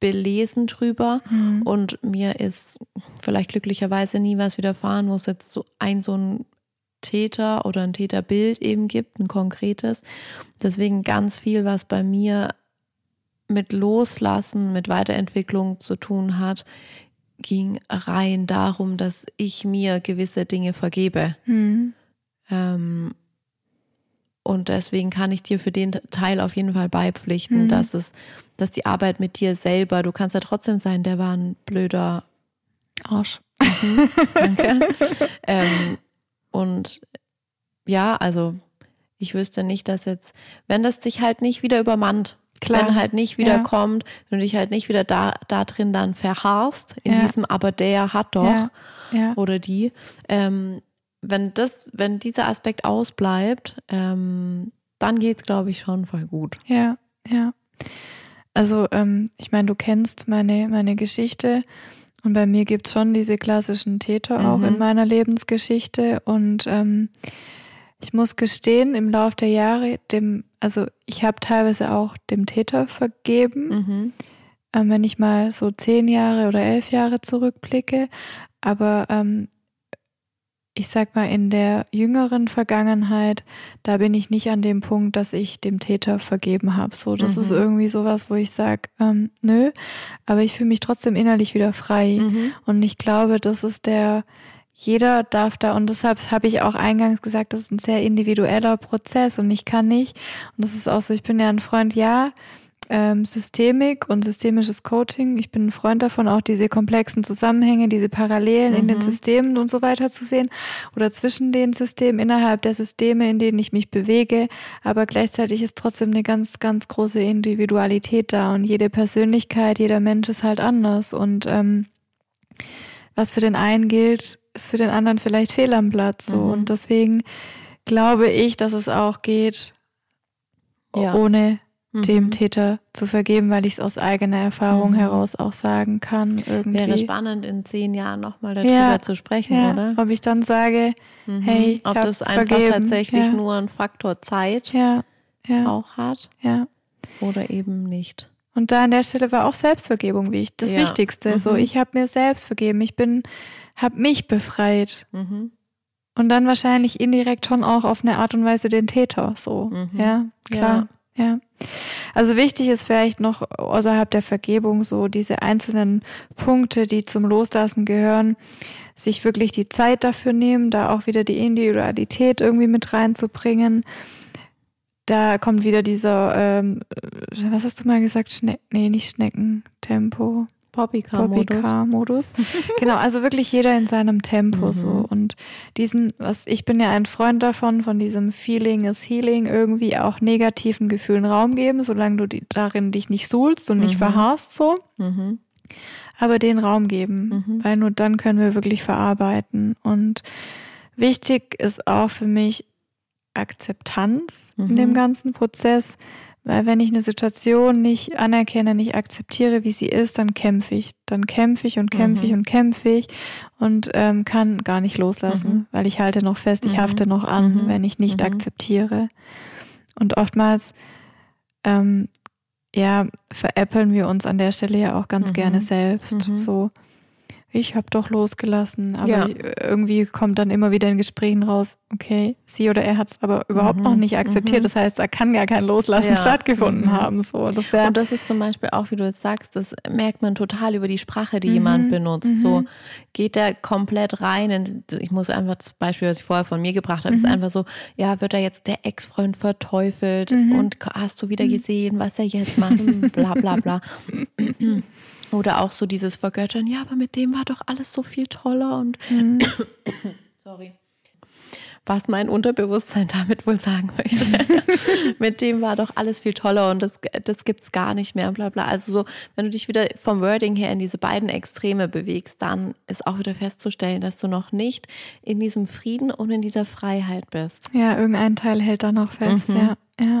belesen drüber und mir ist vielleicht glücklicherweise nie was widerfahren, wo es jetzt so ein Täter oder ein Täterbild eben gibt, ein konkretes. Deswegen ganz viel, was bei mir mit Loslassen, mit Weiterentwicklung zu tun hat, ging rein darum, dass ich mir gewisse Dinge vergebe. Mhm. Und deswegen kann ich dir für den Teil auf jeden Fall beipflichten, dass die Arbeit mit dir selber, du kannst ja trotzdem sein, der war ein blöder Arsch. Mhm, danke. Und ja, also ich wüsste nicht, dass jetzt, wenn das dich halt nicht wieder übermannt, klar, wenn halt nicht wieder kommt, wenn du dich halt nicht wieder da drin dann verharrst, in diesem, aber der hat doch oder die, wenn dieser Aspekt ausbleibt, dann geht's, glaube ich, schon voll gut. Ja, ja. Also ich meine, du kennst meine Geschichte und bei mir gibt's schon diese klassischen Täter auch in meiner Lebensgeschichte und ich muss gestehen, im Laufe der Jahre, ich habe teilweise auch dem Täter vergeben, wenn ich mal so 10 Jahre oder 11 Jahre zurückblicke. Aber ich sag mal, in der jüngeren Vergangenheit, da bin ich nicht an dem Punkt, dass ich dem Täter vergeben habe. So, das ist irgendwie sowas, wo ich sage, nö, aber ich fühle mich trotzdem innerlich wieder frei. Und ich glaube, das ist jeder darf da, und deshalb habe ich auch eingangs gesagt, das ist ein sehr individueller Prozess und ich kann nicht, und das ist auch so, ich bin ja ein Freund, Systemik und systemisches Coaching, ich bin ein Freund davon, auch diese komplexen Zusammenhänge, diese Parallelen in den Systemen und so weiter zu sehen oder zwischen den Systemen, innerhalb der Systeme, in denen ich mich bewege, aber gleichzeitig ist trotzdem eine ganz, ganz große Individualität da und jede Persönlichkeit, jeder Mensch ist halt anders und was für den einen gilt, ist für den anderen vielleicht fehl am Platz. So. Und deswegen glaube ich, dass es auch geht, ohne dem Täter zu vergeben, weil ich es aus eigener Erfahrung heraus auch sagen kann. Irgendwie. Wäre spannend, in 10 Jahren nochmal darüber zu sprechen, oder? Ob ich dann sage, hey, ich habe vergeben. Ob das einfach tatsächlich nur ein Faktor Zeit auch hat oder eben nicht. Und da an der Stelle war auch Selbstvergebung das Wichtigste. So, ich habe mir selbst vergeben, habe mich befreit. Und dann wahrscheinlich indirekt schon auch auf eine Art und Weise den Täter. So, ja, klar. Ja. Also wichtig ist vielleicht noch außerhalb der Vergebung so diese einzelnen Punkte, die zum Loslassen gehören, sich wirklich die Zeit dafür nehmen, da auch wieder die Individualität irgendwie mit reinzubringen. Da kommt wieder dieser, was hast du mal gesagt? Tempo. Poppycar-Modus. Genau, also wirklich jeder in seinem Tempo so. Und ich bin ja ein Freund davon, von diesem Feeling is Healing, irgendwie auch negativen Gefühlen Raum geben, solange du darin dich nicht suhlst und nicht verharrst so. Aber den Raum geben, weil nur dann können wir wirklich verarbeiten. Und wichtig ist auch für mich Akzeptanz in dem ganzen Prozess, weil wenn ich eine Situation nicht anerkenne, nicht akzeptiere, wie sie ist, dann kämpfe ich. Dann kämpfe ich und kämpfe ich und kämpfe ich und kann gar nicht loslassen, weil ich halte noch fest, ich hafte noch an, wenn ich nicht akzeptiere. Und oftmals veräppeln wir uns an der Stelle ja auch ganz gerne selbst. So, ich habe doch losgelassen, aber irgendwie kommt dann immer wieder in Gesprächen raus, okay, sie oder er hat es aber überhaupt noch nicht akzeptiert. Das heißt, da kann gar kein Loslassen stattgefunden haben. So. Und das ist zum Beispiel auch, wie du jetzt sagst, das merkt man total über die Sprache, die jemand benutzt. So geht der komplett rein. Ich muss einfach das Beispiel, was ich vorher von mir gebracht habe, ist einfach so, wird er jetzt der Ex-Freund verteufelt und hast du wieder gesehen, was er jetzt macht, bla bla bla. Oder auch so dieses Vergöttern, aber mit dem war doch alles so viel toller und sorry, was mein Unterbewusstsein damit wohl sagen möchte. Mit dem war doch alles viel toller und das gibt's gar nicht mehr, bla bla. Also so, wenn du dich wieder vom Wording her in diese beiden Extreme bewegst, dann ist auch wieder festzustellen, dass du noch nicht in diesem Frieden und in dieser Freiheit bist. Ja, irgendein Teil hält da noch fest, ja.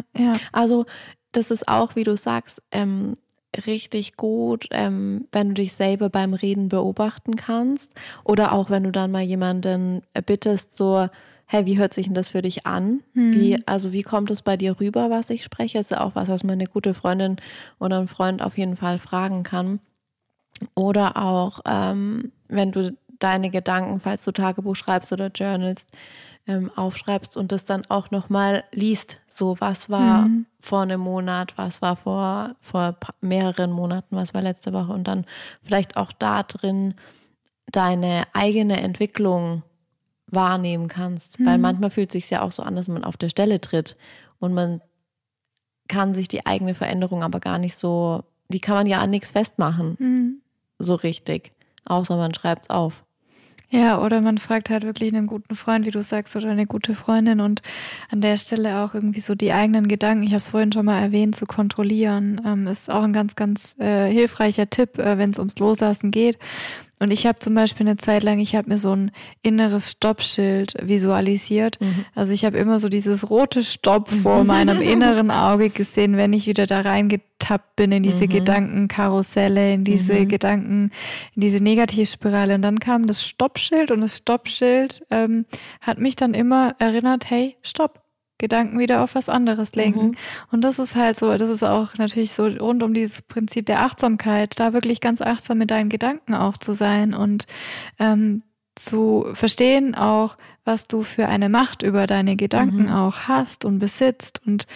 Also das ist auch, wie du sagst, richtig gut, wenn du dich selber beim Reden beobachten kannst oder auch wenn du dann mal jemanden bittest, so, hey, wie hört sich denn das für dich an? Wie kommt es bei dir rüber, was ich spreche? Ist ja auch was man eine gute Freundin oder ein Freund auf jeden Fall fragen kann. Oder auch, wenn du deine Gedanken, falls du Tagebuch schreibst oder journalst, aufschreibst und das dann auch nochmal liest. So, was war vor einem Monat, was war vor mehreren Monaten, was war letzte Woche, und dann vielleicht auch da drin deine eigene Entwicklung wahrnehmen kannst. Weil manchmal fühlt es sich ja auch so an, dass man auf der Stelle tritt und man kann sich die eigene Veränderung aber gar nicht so, die kann man ja an nichts festmachen, so richtig, außer man schreibt es auf. Ja, oder man fragt halt wirklich einen guten Freund, wie du sagst, oder eine gute Freundin, und an der Stelle auch irgendwie so die eigenen Gedanken, ich habe es vorhin schon mal erwähnt, zu kontrollieren, ist auch ein ganz, ganz hilfreicher Tipp, wenn es ums Loslassen geht. Und ich habe zum Beispiel eine Zeit lang, ich habe mir so ein inneres Stoppschild visualisiert. Also ich habe immer so dieses rote Stopp vor meinem inneren Auge gesehen, wenn ich wieder da reingetappt bin in diese Gedankenkarusselle, in diese Gedanken, in diese negative Spirale. Und dann kam das Stoppschild, und das Stoppschild hat mich dann immer erinnert, hey, stopp. Gedanken wieder auf was anderes lenken. Und das ist halt so, das ist auch natürlich so rund um dieses Prinzip der Achtsamkeit, da wirklich ganz achtsam mit deinen Gedanken auch zu sein und zu verstehen auch, was du für eine Macht über deine Gedanken auch hast und besitzt, und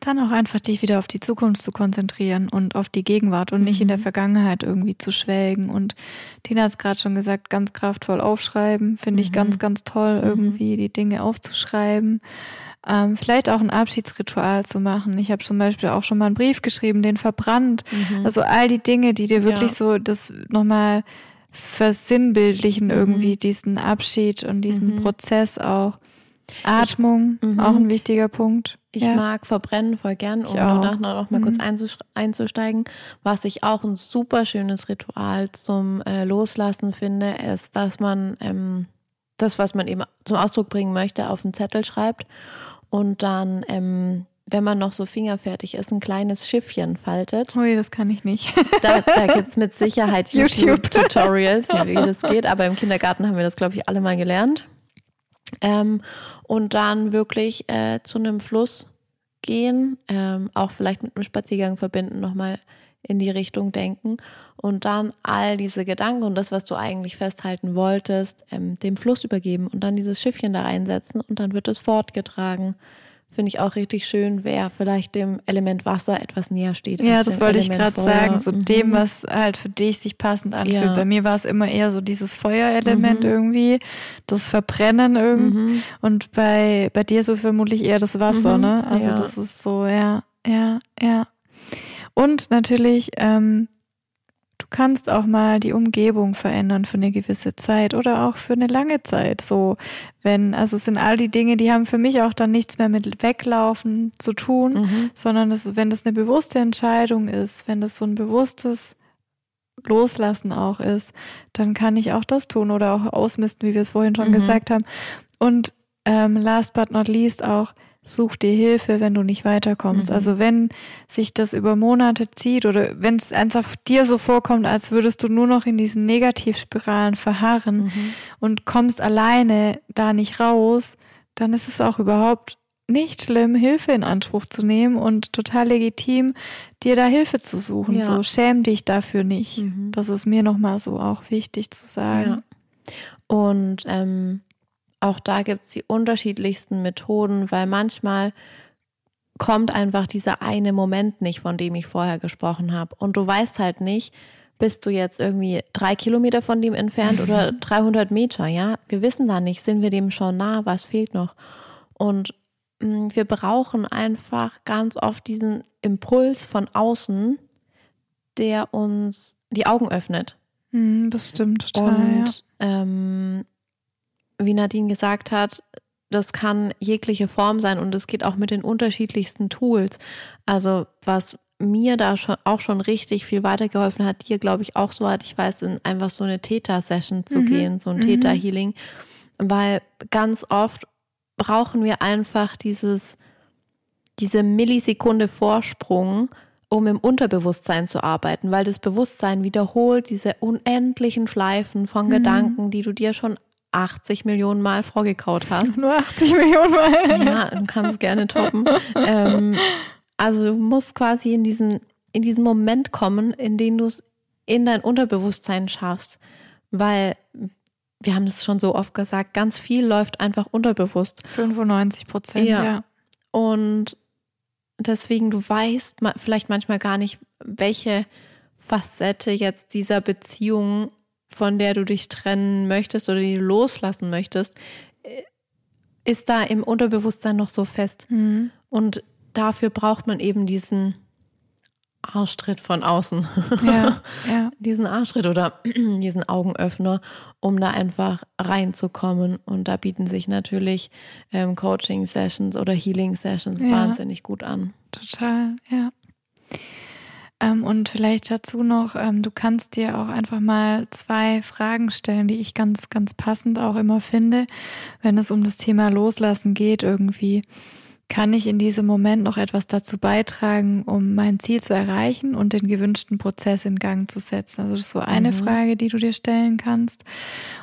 dann auch einfach dich wieder auf die Zukunft zu konzentrieren und auf die Gegenwart und nicht in der Vergangenheit irgendwie zu schwelgen. Und Tina hat es gerade schon gesagt, ganz kraftvoll aufschreiben, finde ich ganz, ganz toll, irgendwie die Dinge aufzuschreiben. Vielleicht auch ein Abschiedsritual zu machen. Ich habe zum Beispiel auch schon mal einen Brief geschrieben, den verbrannt. Also all die Dinge, die dir wirklich so das nochmal versinnbildlichen, irgendwie diesen Abschied und diesen Prozess auch. Atmung, auch ein wichtiger Punkt. Ich mag verbrennen voll gern, um danach noch mal kurz einzusteigen. Was ich auch ein super schönes Ritual zum Loslassen finde, ist, dass man das, was man eben zum Ausdruck bringen möchte, auf einen Zettel schreibt und dann, wenn man noch so fingerfertig ist, ein kleines Schiffchen faltet. Ui, das kann ich nicht. Da gibt es mit Sicherheit YouTube-Tutorials, wie das geht. Aber im Kindergarten haben wir das, glaube ich, alle mal gelernt. Und dann wirklich zu einem Fluss gehen, auch vielleicht mit einem Spaziergang verbinden, nochmal in die Richtung denken und dann all diese Gedanken und das, was du eigentlich festhalten wolltest, dem Fluss übergeben und dann dieses Schiffchen da reinsetzen und dann wird es fortgetragen. Finde ich auch richtig schön, wer vielleicht dem Element Wasser etwas näher steht. Ja, das wollte ich gerade sagen, so dem, was halt für dich sich passend anfühlt. Ja. Bei mir war es immer eher so dieses Feuerelement irgendwie, das Verbrennen irgendwie. Und bei dir ist es vermutlich eher das Wasser, ne? Also das ist so, ja. Und natürlich, du kannst auch mal die Umgebung verändern für eine gewisse Zeit oder auch für eine lange Zeit. So, also es sind all die Dinge, die haben für mich auch dann nichts mehr mit Weglaufen zu tun, sondern wenn das eine bewusste Entscheidung ist, wenn das so ein bewusstes Loslassen auch ist, dann kann ich auch das tun oder auch ausmisten, wie wir es vorhin schon gesagt haben. Und last but not least auch, such dir Hilfe, wenn du nicht weiterkommst. Also wenn sich das über Monate zieht oder wenn es einfach dir so vorkommt, als würdest du nur noch in diesen Negativspiralen verharren und kommst alleine da nicht raus, dann ist es auch überhaupt nicht schlimm, Hilfe in Anspruch zu nehmen und total legitim, dir da Hilfe zu suchen. Ja. So, schäm dich dafür nicht. Das ist mir nochmal so auch wichtig zu sagen. Ja. Und auch da gibt es die unterschiedlichsten Methoden, weil manchmal kommt einfach dieser eine Moment nicht, von dem ich vorher gesprochen habe. Und du weißt halt nicht, bist du jetzt irgendwie 3 Kilometer von dem entfernt oder 300 Meter, ja? Wir wissen da nicht, sind wir dem schon nah, was fehlt noch? Und wir brauchen einfach ganz oft diesen Impuls von außen, der uns die Augen öffnet. Das stimmt total, und wie Nadine gesagt hat, das kann jegliche Form sein und es geht auch mit den unterschiedlichsten Tools. Also was mir da auch schon richtig viel weitergeholfen hat, dir glaube ich auch so hat, ich weiß, in einfach so eine Theta-Session zu gehen, so ein Theta-Healing, weil ganz oft brauchen wir einfach diese Millisekunde Vorsprung, um im Unterbewusstsein zu arbeiten, weil das Bewusstsein wiederholt diese unendlichen Schleifen von Gedanken, die du dir schon 80 Millionen Mal vorgekaut hast. Nur 80 Millionen Mal. Ja, du kannst gerne toppen. Also du musst quasi in diesen Moment kommen, in den du es in dein Unterbewusstsein schaffst, weil wir haben das schon so oft gesagt, ganz viel läuft einfach unterbewusst. 95%, ja. Und deswegen, du weißt vielleicht manchmal gar nicht, welche Facette jetzt dieser Beziehung, von der du dich trennen möchtest oder die du loslassen möchtest, ist da im Unterbewusstsein noch so fest. Mhm. Und dafür braucht man eben diesen Arschtritt von außen. Ja, ja. Diesen Arschtritt oder diesen Augenöffner, um da einfach reinzukommen. Und da bieten sich natürlich Coaching-Sessions oder Healing-Sessions wahnsinnig gut an. Total, ja. Und vielleicht dazu noch, du kannst dir auch einfach mal 2 Fragen stellen, die ich ganz, ganz passend auch immer finde, wenn es um das Thema Loslassen geht irgendwie. Kann ich in diesem Moment noch etwas dazu beitragen, um mein Ziel zu erreichen und den gewünschten Prozess in Gang zu setzen? Also das ist so eine Frage, die du dir stellen kannst.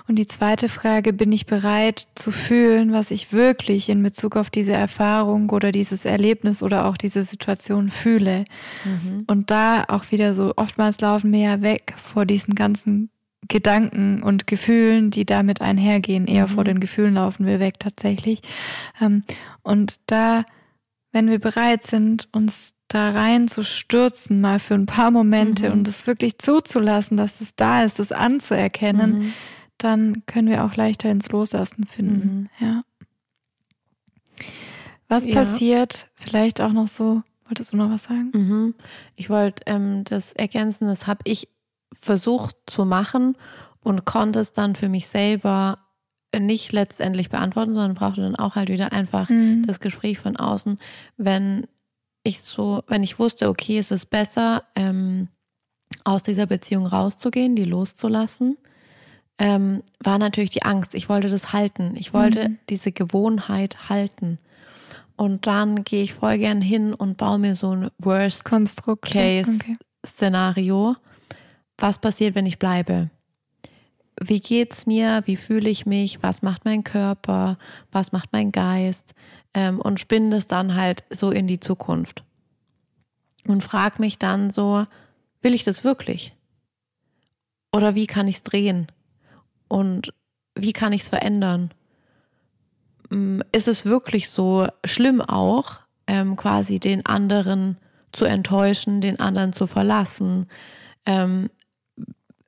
Und die zweite Frage, bin ich bereit zu fühlen, was ich wirklich in Bezug auf diese Erfahrung oder dieses Erlebnis oder auch diese Situation fühle? Mhm. Und da auch wieder so, oftmals laufen wir ja weg vor diesen ganzen Gedanken und Gefühlen, die damit einhergehen, eher vor den Gefühlen laufen wir weg tatsächlich. Und da, wenn wir bereit sind, uns da rein zu stürzen, mal für ein paar Momente und das wirklich zuzulassen, dass es da ist, das anzuerkennen, dann können wir auch leichter ins Loslassen finden. Ja. Was passiert, vielleicht auch noch so, wolltest du noch was sagen? Mhm. Ich wollte das ergänzen, das habe ich versucht zu machen und konnte es dann für mich selber nicht letztendlich beantworten, sondern brauchte dann auch halt wieder einfach das Gespräch von außen, wenn ich wusste, okay, es ist besser, aus dieser Beziehung rauszugehen, die loszulassen, war natürlich die Angst. Ich wollte das halten. Ich wollte diese Gewohnheit halten. Und dann gehe ich voll gern hin und baue mir so ein Worst-Case-Szenario. Was passiert, wenn ich bleibe? Wie geht's mir? Wie fühle ich mich? Was macht mein Körper? Was macht mein Geist? Und spinne es dann halt so in die Zukunft. Und frag mich dann so, will ich das wirklich? Oder wie kann ich es drehen? Und wie kann ich es verändern? Ist es wirklich so schlimm auch, quasi den anderen zu enttäuschen, den anderen zu verlassen?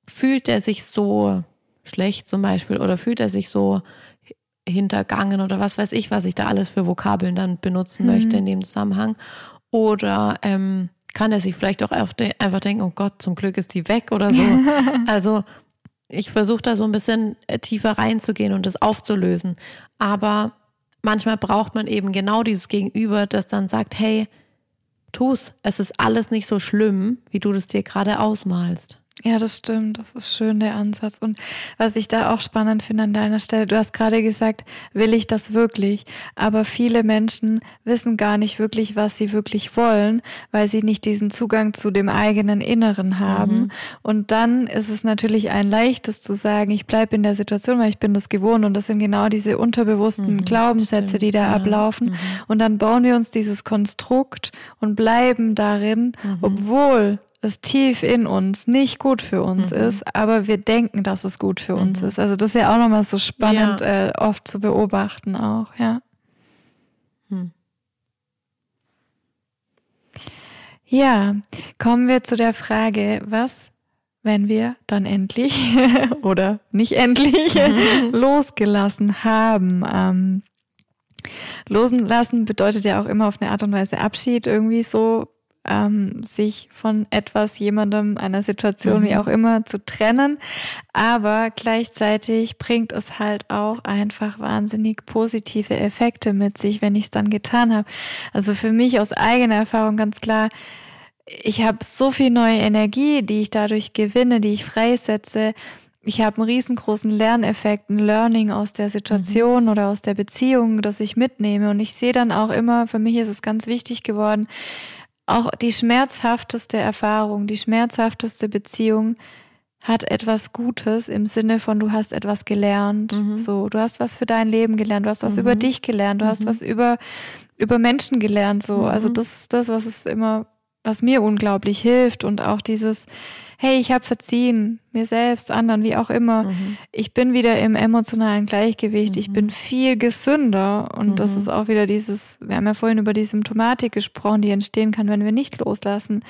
Fühlt er sich so schlecht zum Beispiel oder fühlt er sich so hintergangen oder was weiß ich, was ich da alles für Vokabeln dann benutzen möchte in dem Zusammenhang. Oder kann er sich vielleicht auch einfach denken, oh Gott, zum Glück ist die weg oder so. Also ich versuche da so ein bisschen tiefer reinzugehen und das aufzulösen. Aber manchmal braucht man eben genau dieses Gegenüber, das dann sagt, hey, tu's, es ist alles nicht so schlimm, wie du das dir gerade ausmalst. Ja, das stimmt. Das ist schön, der Ansatz. Und was ich da auch spannend finde an deiner Stelle, du hast gerade gesagt, will ich das wirklich? Aber viele Menschen wissen gar nicht wirklich, was sie wirklich wollen, weil sie nicht diesen Zugang zu dem eigenen Inneren haben. Mhm. Und dann ist es natürlich ein leichtes zu sagen, ich bleibe in der Situation, weil ich bin das gewohnt. Und das sind genau diese unterbewussten Glaubenssätze, die da ablaufen. Mhm. Und dann bauen wir uns dieses Konstrukt und bleiben darin, obwohl das tief in uns nicht gut für uns ist, aber wir denken, dass es gut für uns ist. Also das ist ja auch nochmal so spannend, oft zu beobachten auch, ja. Hm. Ja, kommen wir zu der Frage, was, wenn wir dann endlich oder nicht endlich losgelassen haben? Loslassen bedeutet ja auch immer auf eine Art und Weise Abschied irgendwie so, sich von etwas, jemandem, einer Situation, wie auch immer, zu trennen. Aber gleichzeitig bringt es halt auch einfach wahnsinnig positive Effekte mit sich, wenn ich es dann getan habe. Also für mich aus eigener Erfahrung ganz klar, ich habe so viel neue Energie, die ich dadurch gewinne, die ich freisetze. Ich habe einen riesengroßen Lerneffekt, ein Learning aus der Situation oder aus der Beziehung, das ich mitnehme. Und ich sehe dann auch immer, für mich ist es ganz wichtig geworden, auch die schmerzhafteste Erfahrung, die schmerzhafteste Beziehung hat etwas Gutes im Sinne von, du hast etwas gelernt, so, du hast was für dein Leben gelernt, du hast was über dich gelernt, du hast was über Menschen gelernt, so, also das ist das, was es immer was mir unglaublich hilft und auch dieses, hey, ich habe verziehen, mir selbst, anderen, wie auch immer. Mhm. Ich bin wieder im emotionalen Gleichgewicht, ich bin viel gesünder und das ist auch wieder dieses, wir haben ja vorhin über die Symptomatik gesprochen, die entstehen kann, wenn wir nicht loslassen.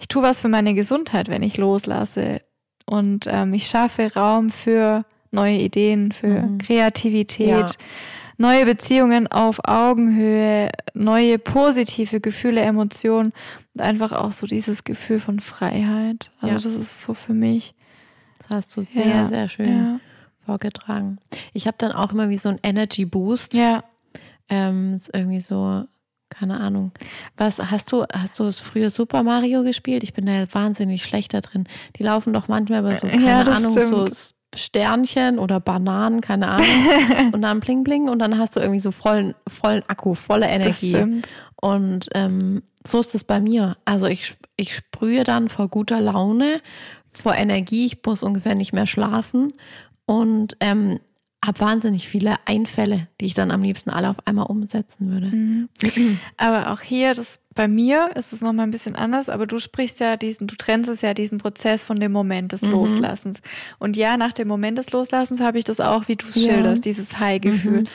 Ich tue was für meine Gesundheit, wenn ich loslasse und ich schaffe Raum für neue Ideen, für Kreativität, neue Beziehungen auf Augenhöhe, neue positive Gefühle, Emotionen und einfach auch so dieses Gefühl von Freiheit. Also das ist so für mich. Das hast du sehr, sehr schön vorgetragen. Ich habe dann auch immer wie so einen Energy Boost. Ja. Ist irgendwie so, keine Ahnung. Hast du das früher Super Mario gespielt? Ich bin da wahnsinnig schlecht da drin. Die laufen doch manchmal über so, keine Ahnung, stimmt. So Sternchen oder Bananen, keine Ahnung. Und dann bling bling und dann hast du irgendwie so vollen Akku, volle Energie. Das stimmt. Und so ist es bei mir. Also ich sprühe dann vor guter Laune, vor Energie. Ich muss ungefähr nicht mehr schlafen und habe wahnsinnig viele Einfälle, die ich dann am liebsten alle auf einmal umsetzen würde. Mhm. Aber auch hier, bei mir ist es nochmal ein bisschen anders, aber du sprichst ja du trennst es ja diesen Prozess von dem Moment des Loslassens. Und ja, nach dem Moment des Loslassens habe ich das auch, wie du es schilderst, dieses High-Gefühl. Mhm.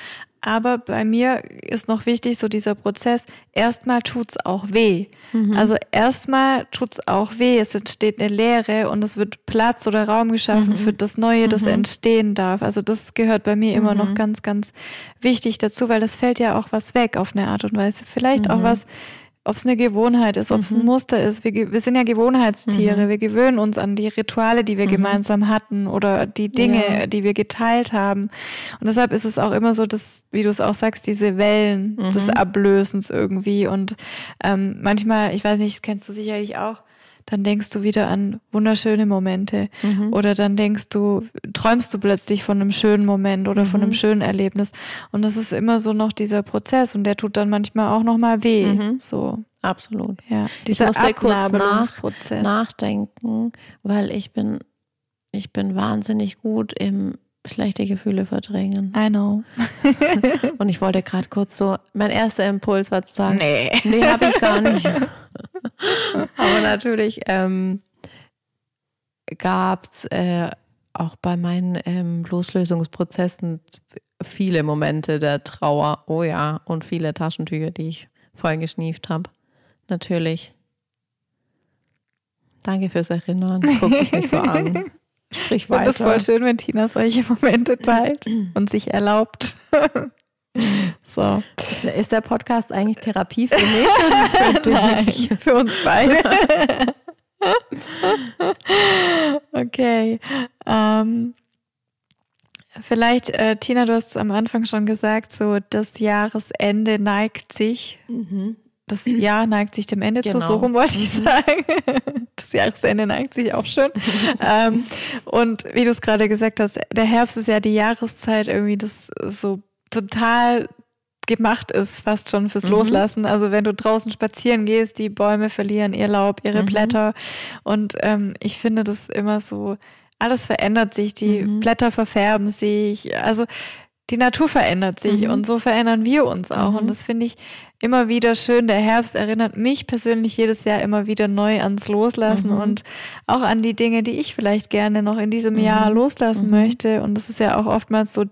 Aber bei mir ist noch wichtig, so dieser Prozess, erstmal tut's auch weh. Mhm. Also erstmal tut's auch weh, es entsteht eine Leere und es wird Platz oder Raum geschaffen für das Neue, das entstehen darf. Also das gehört bei mir immer noch ganz, ganz wichtig dazu, weil es fällt ja auch was weg auf eine Art und Weise. Vielleicht auch was, ob es eine Gewohnheit ist, ob es ein Muster ist. Wir sind ja Gewohnheitstiere. Wir gewöhnen uns an die Rituale, die wir gemeinsam hatten oder die Dinge, die wir geteilt haben. Und deshalb ist es auch immer so, dass, wie du es auch sagst, diese Wellen des Ablösens irgendwie. Und manchmal, ich weiß nicht, das kennst du sicherlich auch, dann denkst du wieder an wunderschöne Momente oder dann träumst du plötzlich von einem schönen Moment oder von einem schönen Erlebnis und das ist immer so noch dieser Prozess und der tut dann manchmal auch nochmal weh. So. Absolut. Ja. Dieser Abnabelungsprozess. Nachdenken, weil ich bin wahnsinnig gut im schlechte Gefühle verdrängen. I know. Und ich wollte gerade kurz so, mein erster Impuls war zu sagen, nee habe ich gar nicht. Aber natürlich gab es auch bei meinen Loslösungsprozessen viele Momente der Trauer, und viele Taschentücher, die ich voll geschnieft habe. Natürlich. Danke fürs Erinnern. Guck mich nicht so an. Ich finde das voll schön, wenn Tina solche Momente teilt und sich erlaubt. So. Ist der Podcast eigentlich Therapie für mich oder für dich? Nein, für uns beide. Okay. Vielleicht, Tina, du hast es am Anfang schon gesagt, so das Jahresende neigt sich. Das Jahr neigt sich dem Ende zu, so rum wollte ich sagen. Das Jahresende neigt sich auch schön. Und wie du es gerade gesagt hast, der Herbst ist ja die Jahreszeit irgendwie, das so total gemacht ist, fast schon fürs Loslassen. Also wenn du draußen spazieren gehst, die Bäume verlieren ihr Laub, ihre Blätter. Und ich finde das immer so, alles verändert sich, die Blätter verfärben sich, also die Natur verändert sich und so verändern wir uns auch. Und das finde ich immer wieder schön. Der Herbst erinnert mich persönlich jedes Jahr immer wieder neu ans Loslassen und auch an die Dinge, die ich vielleicht gerne noch in diesem Jahr loslassen möchte. Und das ist ja auch oftmals so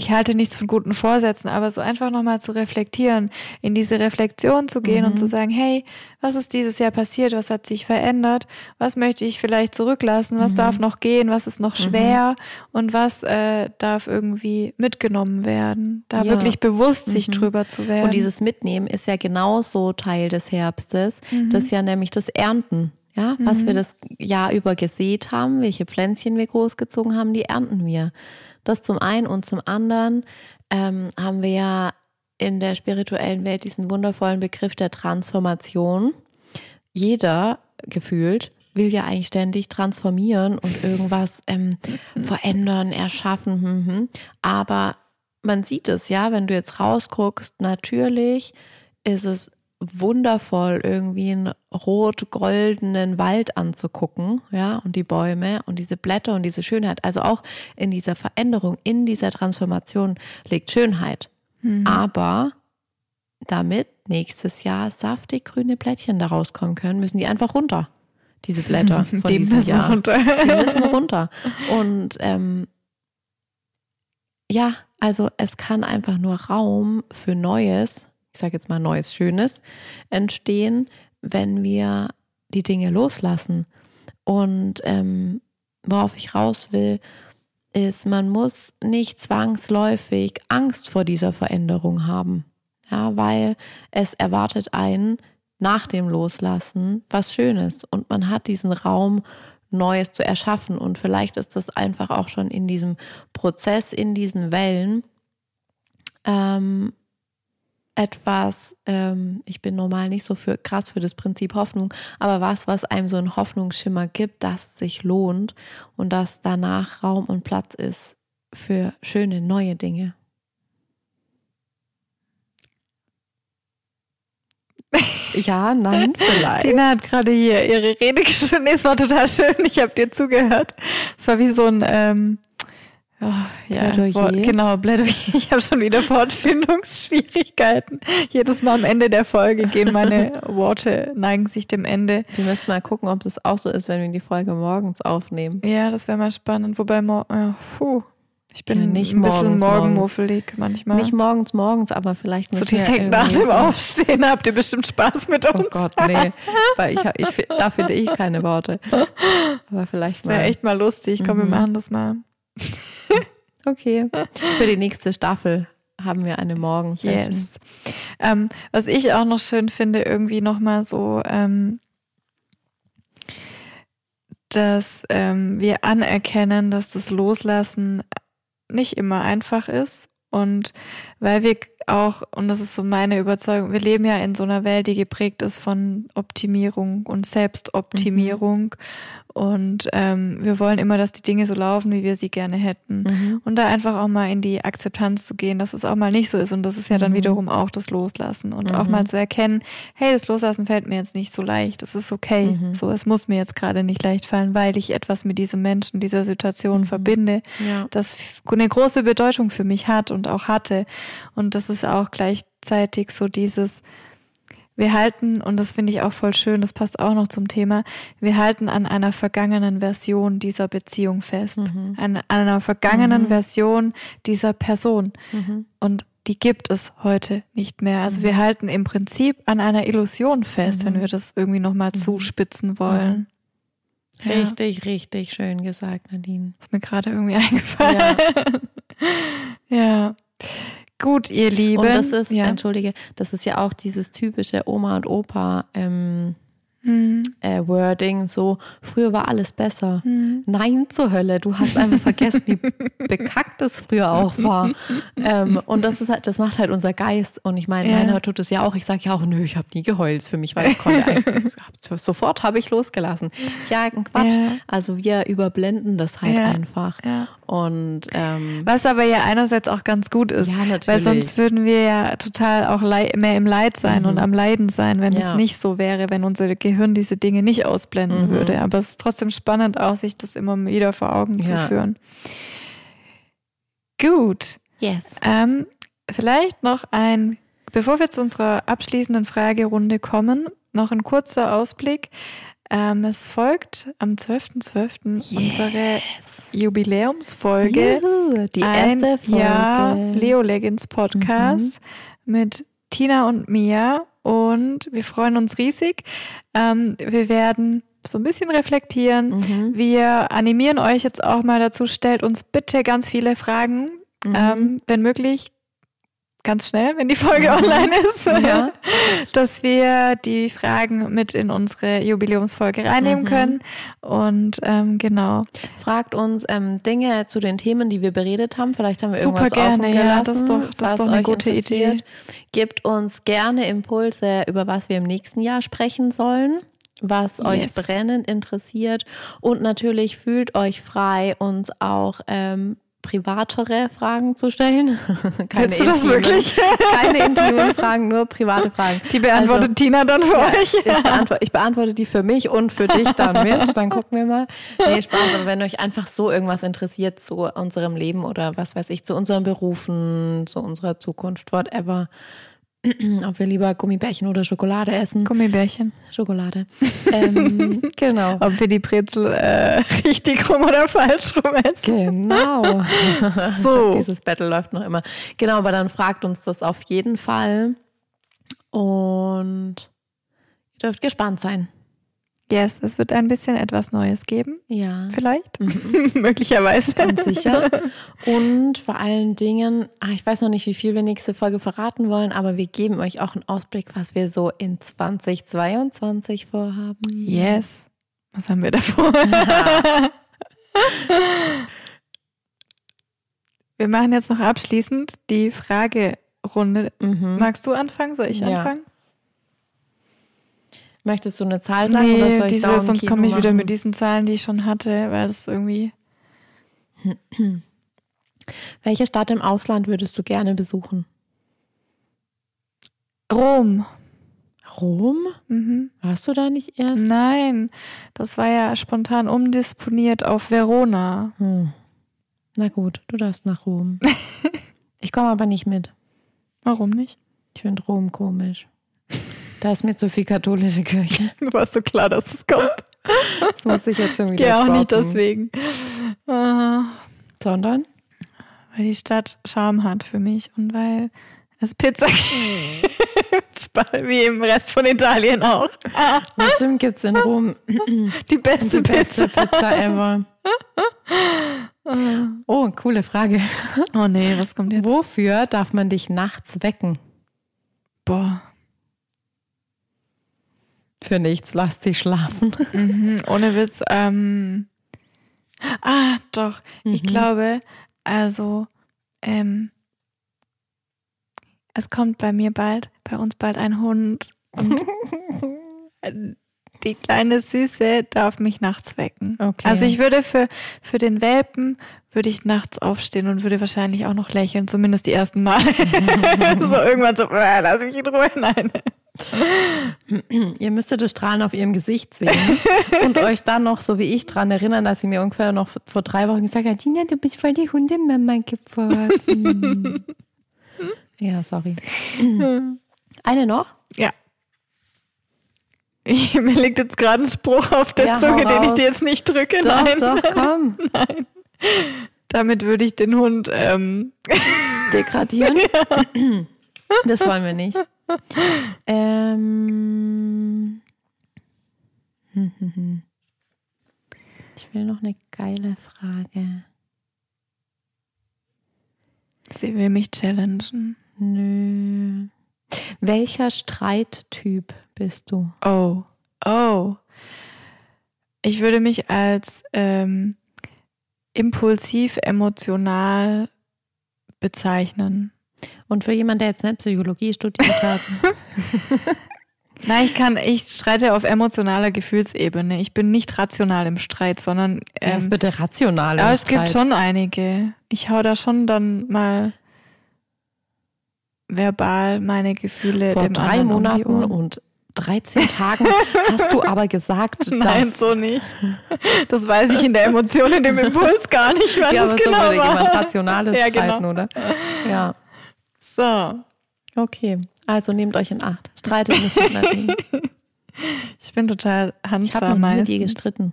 ich halte nichts von guten Vorsätzen, aber so einfach nochmal zu reflektieren, in diese Reflexion zu gehen und zu sagen, hey, was ist dieses Jahr passiert, was hat sich verändert, was möchte ich vielleicht zurücklassen, was darf noch gehen, was ist noch schwer und was darf irgendwie mitgenommen werden, da wirklich bewusst sich drüber zu werden. Und dieses Mitnehmen ist ja genauso Teil des Herbstes, das ist ja nämlich das Ernten. Ja, was wir das Jahr über gesät haben, welche Pflänzchen wir großgezogen haben, die ernten wir. Das zum einen und zum anderen haben wir ja in der spirituellen Welt diesen wundervollen Begriff der Transformation. Jeder gefühlt will ja eigentlich ständig transformieren und irgendwas verändern, erschaffen. Aber man sieht es ja, wenn du jetzt rausguckst, natürlich ist es wundervoll, irgendwie einen rot-goldenen Wald anzugucken, ja, und die Bäume und diese Blätter und diese Schönheit. Also auch in dieser Veränderung, in dieser Transformation liegt Schönheit. Aber damit nächstes Jahr saftig grüne Blättchen daraus kommen können, müssen die einfach runter, diese Blätter von diesem Jahr. Die müssen runter. Und ja, also es kann einfach nur Raum für Neues, ich sage jetzt mal Neues, Schönes, entstehen, wenn wir die Dinge loslassen. Und worauf ich raus will, ist, man muss nicht zwangsläufig Angst vor dieser Veränderung haben. Ja, weil es erwartet einen nach dem Loslassen was Schönes und man hat diesen Raum, Neues zu erschaffen, und vielleicht ist das einfach auch schon in diesem Prozess, in diesen Wellen etwas, ich bin normal nicht so krass für das Prinzip Hoffnung, aber was einem so einen Hoffnungsschimmer gibt, dass es sich lohnt und dass danach Raum und Platz ist für schöne neue Dinge. Ja, nein, vielleicht. Tina hat gerade hier ihre Rede geschrieben. Es war total schön. Ich habe dir zugehört. Es war wie so ein Plädoyer. Genau, Plädoyer. Ich habe schon wieder Wortfindungsschwierigkeiten. Jedes Mal am Ende der Folge gehen meine Worte, neigen sich dem Ende. Wir müssen mal gucken, ob das auch so ist, wenn wir die Folge morgens aufnehmen. Ja, das wäre mal spannend. Wobei ich bin nicht ein bisschen morgenmuffelig manchmal. Nicht morgens, aber vielleicht müssen wir direkt nach dem Aufstehen habt ihr bestimmt Spaß mit uns. Oh Gott, nee. Weil da finde ich keine Worte. Aber vielleicht mal. Das wäre echt mal lustig. Komm, wir machen das mal. Okay. Für die nächste Staffel haben wir eine Morgensession. Yes. Was ich auch noch schön finde, irgendwie nochmal so, dass wir anerkennen, dass das Loslassen nicht immer einfach ist, und weil wir auch, und das ist so meine Überzeugung, wir leben ja in so einer Welt, die geprägt ist von Optimierung und Selbstoptimierung, und wir wollen immer, dass die Dinge so laufen, wie wir sie gerne hätten, und da einfach auch mal in die Akzeptanz zu gehen, dass es auch mal nicht so ist, und das ist ja dann wiederum auch das Loslassen und auch mal zu erkennen, hey, das Loslassen fällt mir jetzt nicht so leicht, es ist okay, so, es muss mir jetzt gerade nicht leicht fallen, weil ich etwas mit diesem Menschen, dieser Situation verbinde, das eine große Bedeutung für mich hat und auch hatte, und das ist auch gleichzeitig so dieses, wir halten, und das finde ich auch voll schön, das passt auch noch zum Thema, wir halten an einer vergangenen Version dieser Beziehung fest, an einer vergangenen Version dieser Person, und die gibt es heute nicht mehr. Also wir halten im Prinzip an einer Illusion fest, wenn wir das irgendwie nochmal zuspitzen wollen. Ja. Richtig schön gesagt, Nadine. Ist mir gerade irgendwie eingefallen. Ja. Ja. Gut, ihr Lieben. Und das ist, das ist ja auch dieses typische Oma und Opa Wording, so, früher war alles besser. Nein zur Hölle, du hast einfach vergessen, wie bekackt es früher auch war. Und das ist halt, das macht halt unser Geist. Und ich meine, meiner tut es ja auch. Ich sage ja auch, nö, ich habe nie geheult für mich, weil ich konnte eigentlich, sofort habe ich losgelassen. Ja, Quatsch. Ja. Also wir überblenden das halt einfach. Ja. Und was aber ja einerseits auch ganz gut ist, weil sonst würden wir ja total auch mehr im Leid sein und am Leiden sein, wenn es nicht so wäre, wenn unser Gehirn diese Dinge nicht ausblenden würde. Aber es ist trotzdem spannend auch, sich das immer wieder vor Augen zu führen. Gut. Yes. Vielleicht noch bevor wir zu unserer abschließenden Fragerunde kommen, noch ein kurzer Ausblick. Es folgt am 12.12. unsere Jubiläumsfolge. Juhu, die erste Folge. Ja, Leo Leggings Podcast mit Tina und Mia, und wir freuen uns riesig. Wir werden so ein bisschen reflektieren. Wir animieren euch jetzt auch mal dazu, stellt uns bitte ganz viele Fragen, wenn möglich. Ganz schnell, wenn die Folge online ist, dass wir die Fragen mit in unsere Jubiläumsfolge reinnehmen können. Und genau. Fragt uns Dinge zu den Themen, die wir beredet haben. Vielleicht haben wir irgendwas offen gelassen. Das ist doch eine gute Idee. Gebt uns gerne Impulse, über was wir im nächsten Jahr sprechen sollen, was euch brennend interessiert. Und natürlich fühlt euch frei, uns auch privatere Fragen zu stellen. Willst du das wirklich? Keine intimen Fragen, nur private Fragen. Die beantwortet Tina dann für euch? Ich beantworte die für mich und für dich dann mit. Dann gucken wir mal. Nee, Spaß. Aber wenn euch einfach so irgendwas interessiert zu unserem Leben oder was weiß ich, zu unseren Berufen, zu unserer Zukunft, whatever, ob wir lieber Gummibärchen oder Schokolade essen. Gummibärchen. Schokolade. Genau. Ob wir die Brezel richtig rum oder falsch rum essen. Genau. So. Dieses Battle läuft noch immer. Genau, aber dann fragt uns das auf jeden Fall. Und ihr dürft gespannt sein. Yes, es wird ein bisschen etwas Neues geben. Ja. Vielleicht. Mhm. Möglicherweise. Ganz sicher. Und vor allen Dingen, ich weiß noch nicht, wie viel wir nächste Folge verraten wollen, aber wir geben euch auch einen Ausblick, was wir so in 2022 vorhaben. Yes. Was haben wir davor? Ja. Wir machen jetzt noch abschließend die Fragerunde. Mhm. Magst du anfangen? Soll ich anfangen? Möchtest du eine Zahl sagen oder soll ich sonst komme ich wieder mit diesen Zahlen, die ich schon hatte, weil es irgendwie... Welche Stadt im Ausland würdest du gerne besuchen? Rom. Rom? Mhm. Warst du da nicht erst? Nein, das war ja spontan umdisponiert auf Verona. Hm. Na gut, du darfst nach Rom. Ich komme aber nicht mit. Warum nicht? Ich finde Rom komisch. Da ist mir zu viel katholische Kirche. Du warst so klar, dass es kommt. Das muss ich jetzt schon wieder ja, auch droppen. Nicht deswegen. Sondern? Weil die Stadt Charme hat für mich und weil es Pizza gibt. Wie im Rest von Italien auch. Bestimmt gibt es in Rom die beste Pizza ever. Oh, coole Frage. Oh nee, was kommt jetzt? Wofür darf man dich nachts wecken? Boah. Für nichts, lasst sie schlafen. Mhm, ohne Witz. Doch. Mhm. Ich glaube, es kommt bei uns bald ein Hund. Und die kleine Süße darf mich nachts wecken. Okay. Also ich würde für den Welpen würde ich nachts aufstehen und würde wahrscheinlich auch noch lächeln, zumindest die ersten Male. So irgendwann so, lass mich in Ruhe. Nein. Ihr müsstet das Strahlen auf ihrem Gesicht sehen und euch dann noch, so wie ich, daran erinnern, dass sie mir ungefähr noch vor 3 Wochen gesagt hat, Tina, du bist voll die Hundemama geworden. Ja, sorry. Eine noch? Ja. Mir liegt jetzt gerade ein Spruch auf der Zunge, den ich dir jetzt nicht drücke. Doch, nein. Doch, komm. Nein. Damit würde ich den Hund degradieren. Ja. Das wollen wir nicht. Ich will noch eine geile Frage. Sie will mich challengen. Nö. Welcher Streittyp bist du? Oh. Ich würde mich als impulsiv emotional bezeichnen. Und für jemanden, der jetzt nicht Psychologie studiert hat. Nein, ich streite auf emotionaler Gefühlsebene. Ich bin nicht rational im Streit, sondern... ist bitte rational im Streit. Es gibt schon einige. Ich hau da schon dann mal verbal meine Gefühle vor dem 3 Monaten und 13 Tagen hast du aber gesagt, dass... Nein, so nicht. Das weiß ich in der Emotion, in dem Impuls gar nicht, wann das genau war. Ja, aber so würde jemand Rationales streiten, oder? Ja. So. Okay, also nehmt euch in Acht. Streitet nicht mit Nadine. Ich bin total handsam. Ich habe noch nie mit ihr gestritten.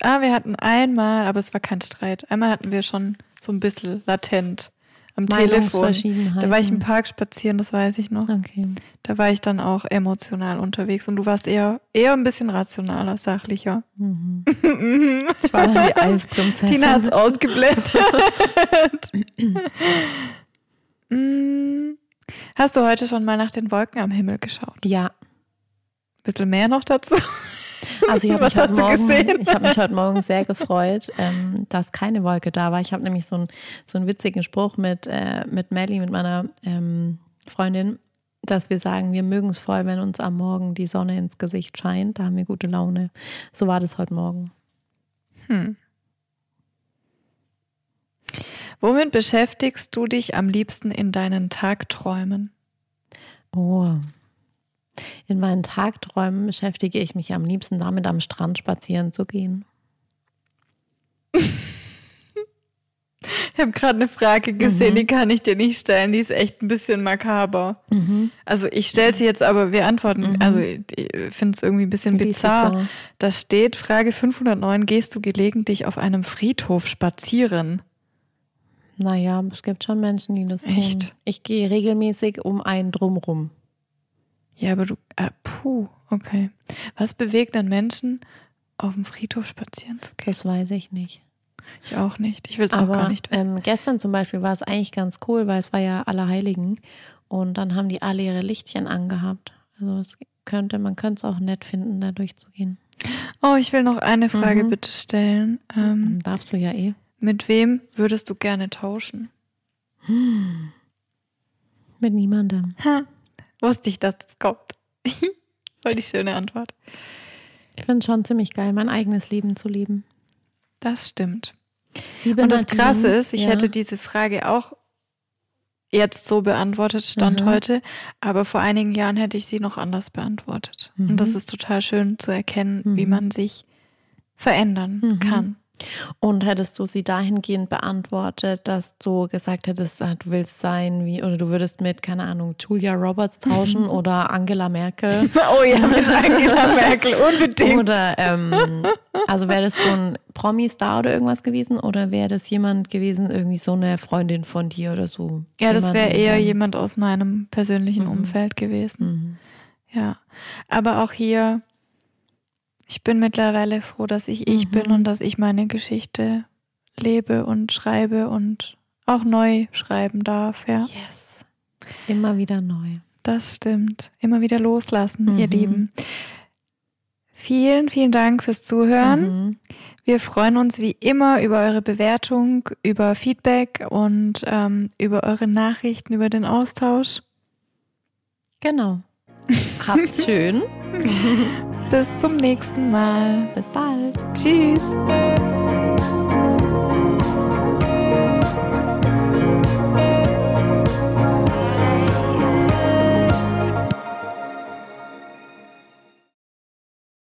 Wir hatten einmal, aber es war kein Streit. Einmal hatten wir schon so ein bisschen latent am Telefon. Da war ich im Park spazieren, das weiß ich noch. Okay. Da war ich dann auch emotional unterwegs und du warst eher ein bisschen rationaler, sachlicher. Mhm. Ich war dann die Eisprinzessin. Tina hat's ausgeblendet. Hast du heute schon mal nach den Wolken am Himmel geschaut? Ja. Ein bisschen mehr noch dazu? Also ich habe mich heute Morgen sehr gefreut, dass keine Wolke da war. Ich habe nämlich so einen witzigen Spruch mit Melli, mit meiner Freundin, dass wir sagen, wir mögen es voll, wenn uns am Morgen die Sonne ins Gesicht scheint. Da haben wir gute Laune. So war das heute Morgen. Womit beschäftigst du dich am liebsten in deinen Tagträumen? Oh, in meinen Tagträumen beschäftige ich mich am liebsten damit, am Strand spazieren zu gehen. Ich habe gerade eine Frage gesehen, die kann ich dir nicht stellen. Die ist echt ein bisschen makaber. Mhm. Also ich stelle sie jetzt, aber wir antworten. Mhm. Also ich finde es irgendwie ein bisschen bizarr. Da steht, Frage 509, gehst du gelegentlich auf einem Friedhof spazieren? Naja, es gibt schon Menschen, die das tun. Echt? Ich gehe regelmäßig um einen drumrum. Ja, aber okay. Was bewegt dann Menschen, auf dem Friedhof spazieren zu gehen? Das weiß ich nicht. Ich auch nicht. Ich will es auch gar nicht wissen. Gestern zum Beispiel war es eigentlich ganz cool, weil es war ja Allerheiligen und dann haben die alle ihre Lichtchen angehabt. Also man könnte es auch nett finden, da durchzugehen. Oh, ich will noch eine Frage bitte stellen. Darfst du ja eh. Mit wem würdest du gerne tauschen? Mit niemandem. Ha, wusste ich, dass das kommt. Voll die schöne Antwort. Ich finde es schon ziemlich geil, mein eigenes Leben zu leben. Das stimmt. Und das Krasse ist, ich hätte diese Frage auch jetzt so beantwortet, Stand heute, aber vor einigen Jahren hätte ich sie noch anders beantwortet. Mhm. Und das ist total schön zu erkennen, wie man sich verändern kann. Und hättest du sie dahingehend beantwortet, dass du gesagt hättest, du willst sein wie, oder du würdest mit, keine Ahnung, Julia Roberts tauschen oder Angela Merkel. Oh ja, mit Angela Merkel, unbedingt. Oder, also wäre das so ein Promi-Star oder irgendwas gewesen oder wäre das jemand gewesen, irgendwie so eine Freundin von dir oder so? Ja, das wäre eher jemand aus meinem persönlichen Umfeld gewesen. Mhm. Ja, aber auch hier... Ich bin mittlerweile froh, dass ich bin und dass ich meine Geschichte lebe und schreibe und auch neu schreiben darf. Ja. Yes. Immer wieder neu. Das stimmt. Immer wieder loslassen, ihr Lieben. Vielen, vielen Dank fürs Zuhören. Wir freuen uns wie immer über eure Bewertung, über Feedback und über eure Nachrichten, über den Austausch. Genau. Habt's schön. Bis zum nächsten Mal. Bis bald. Tschüss.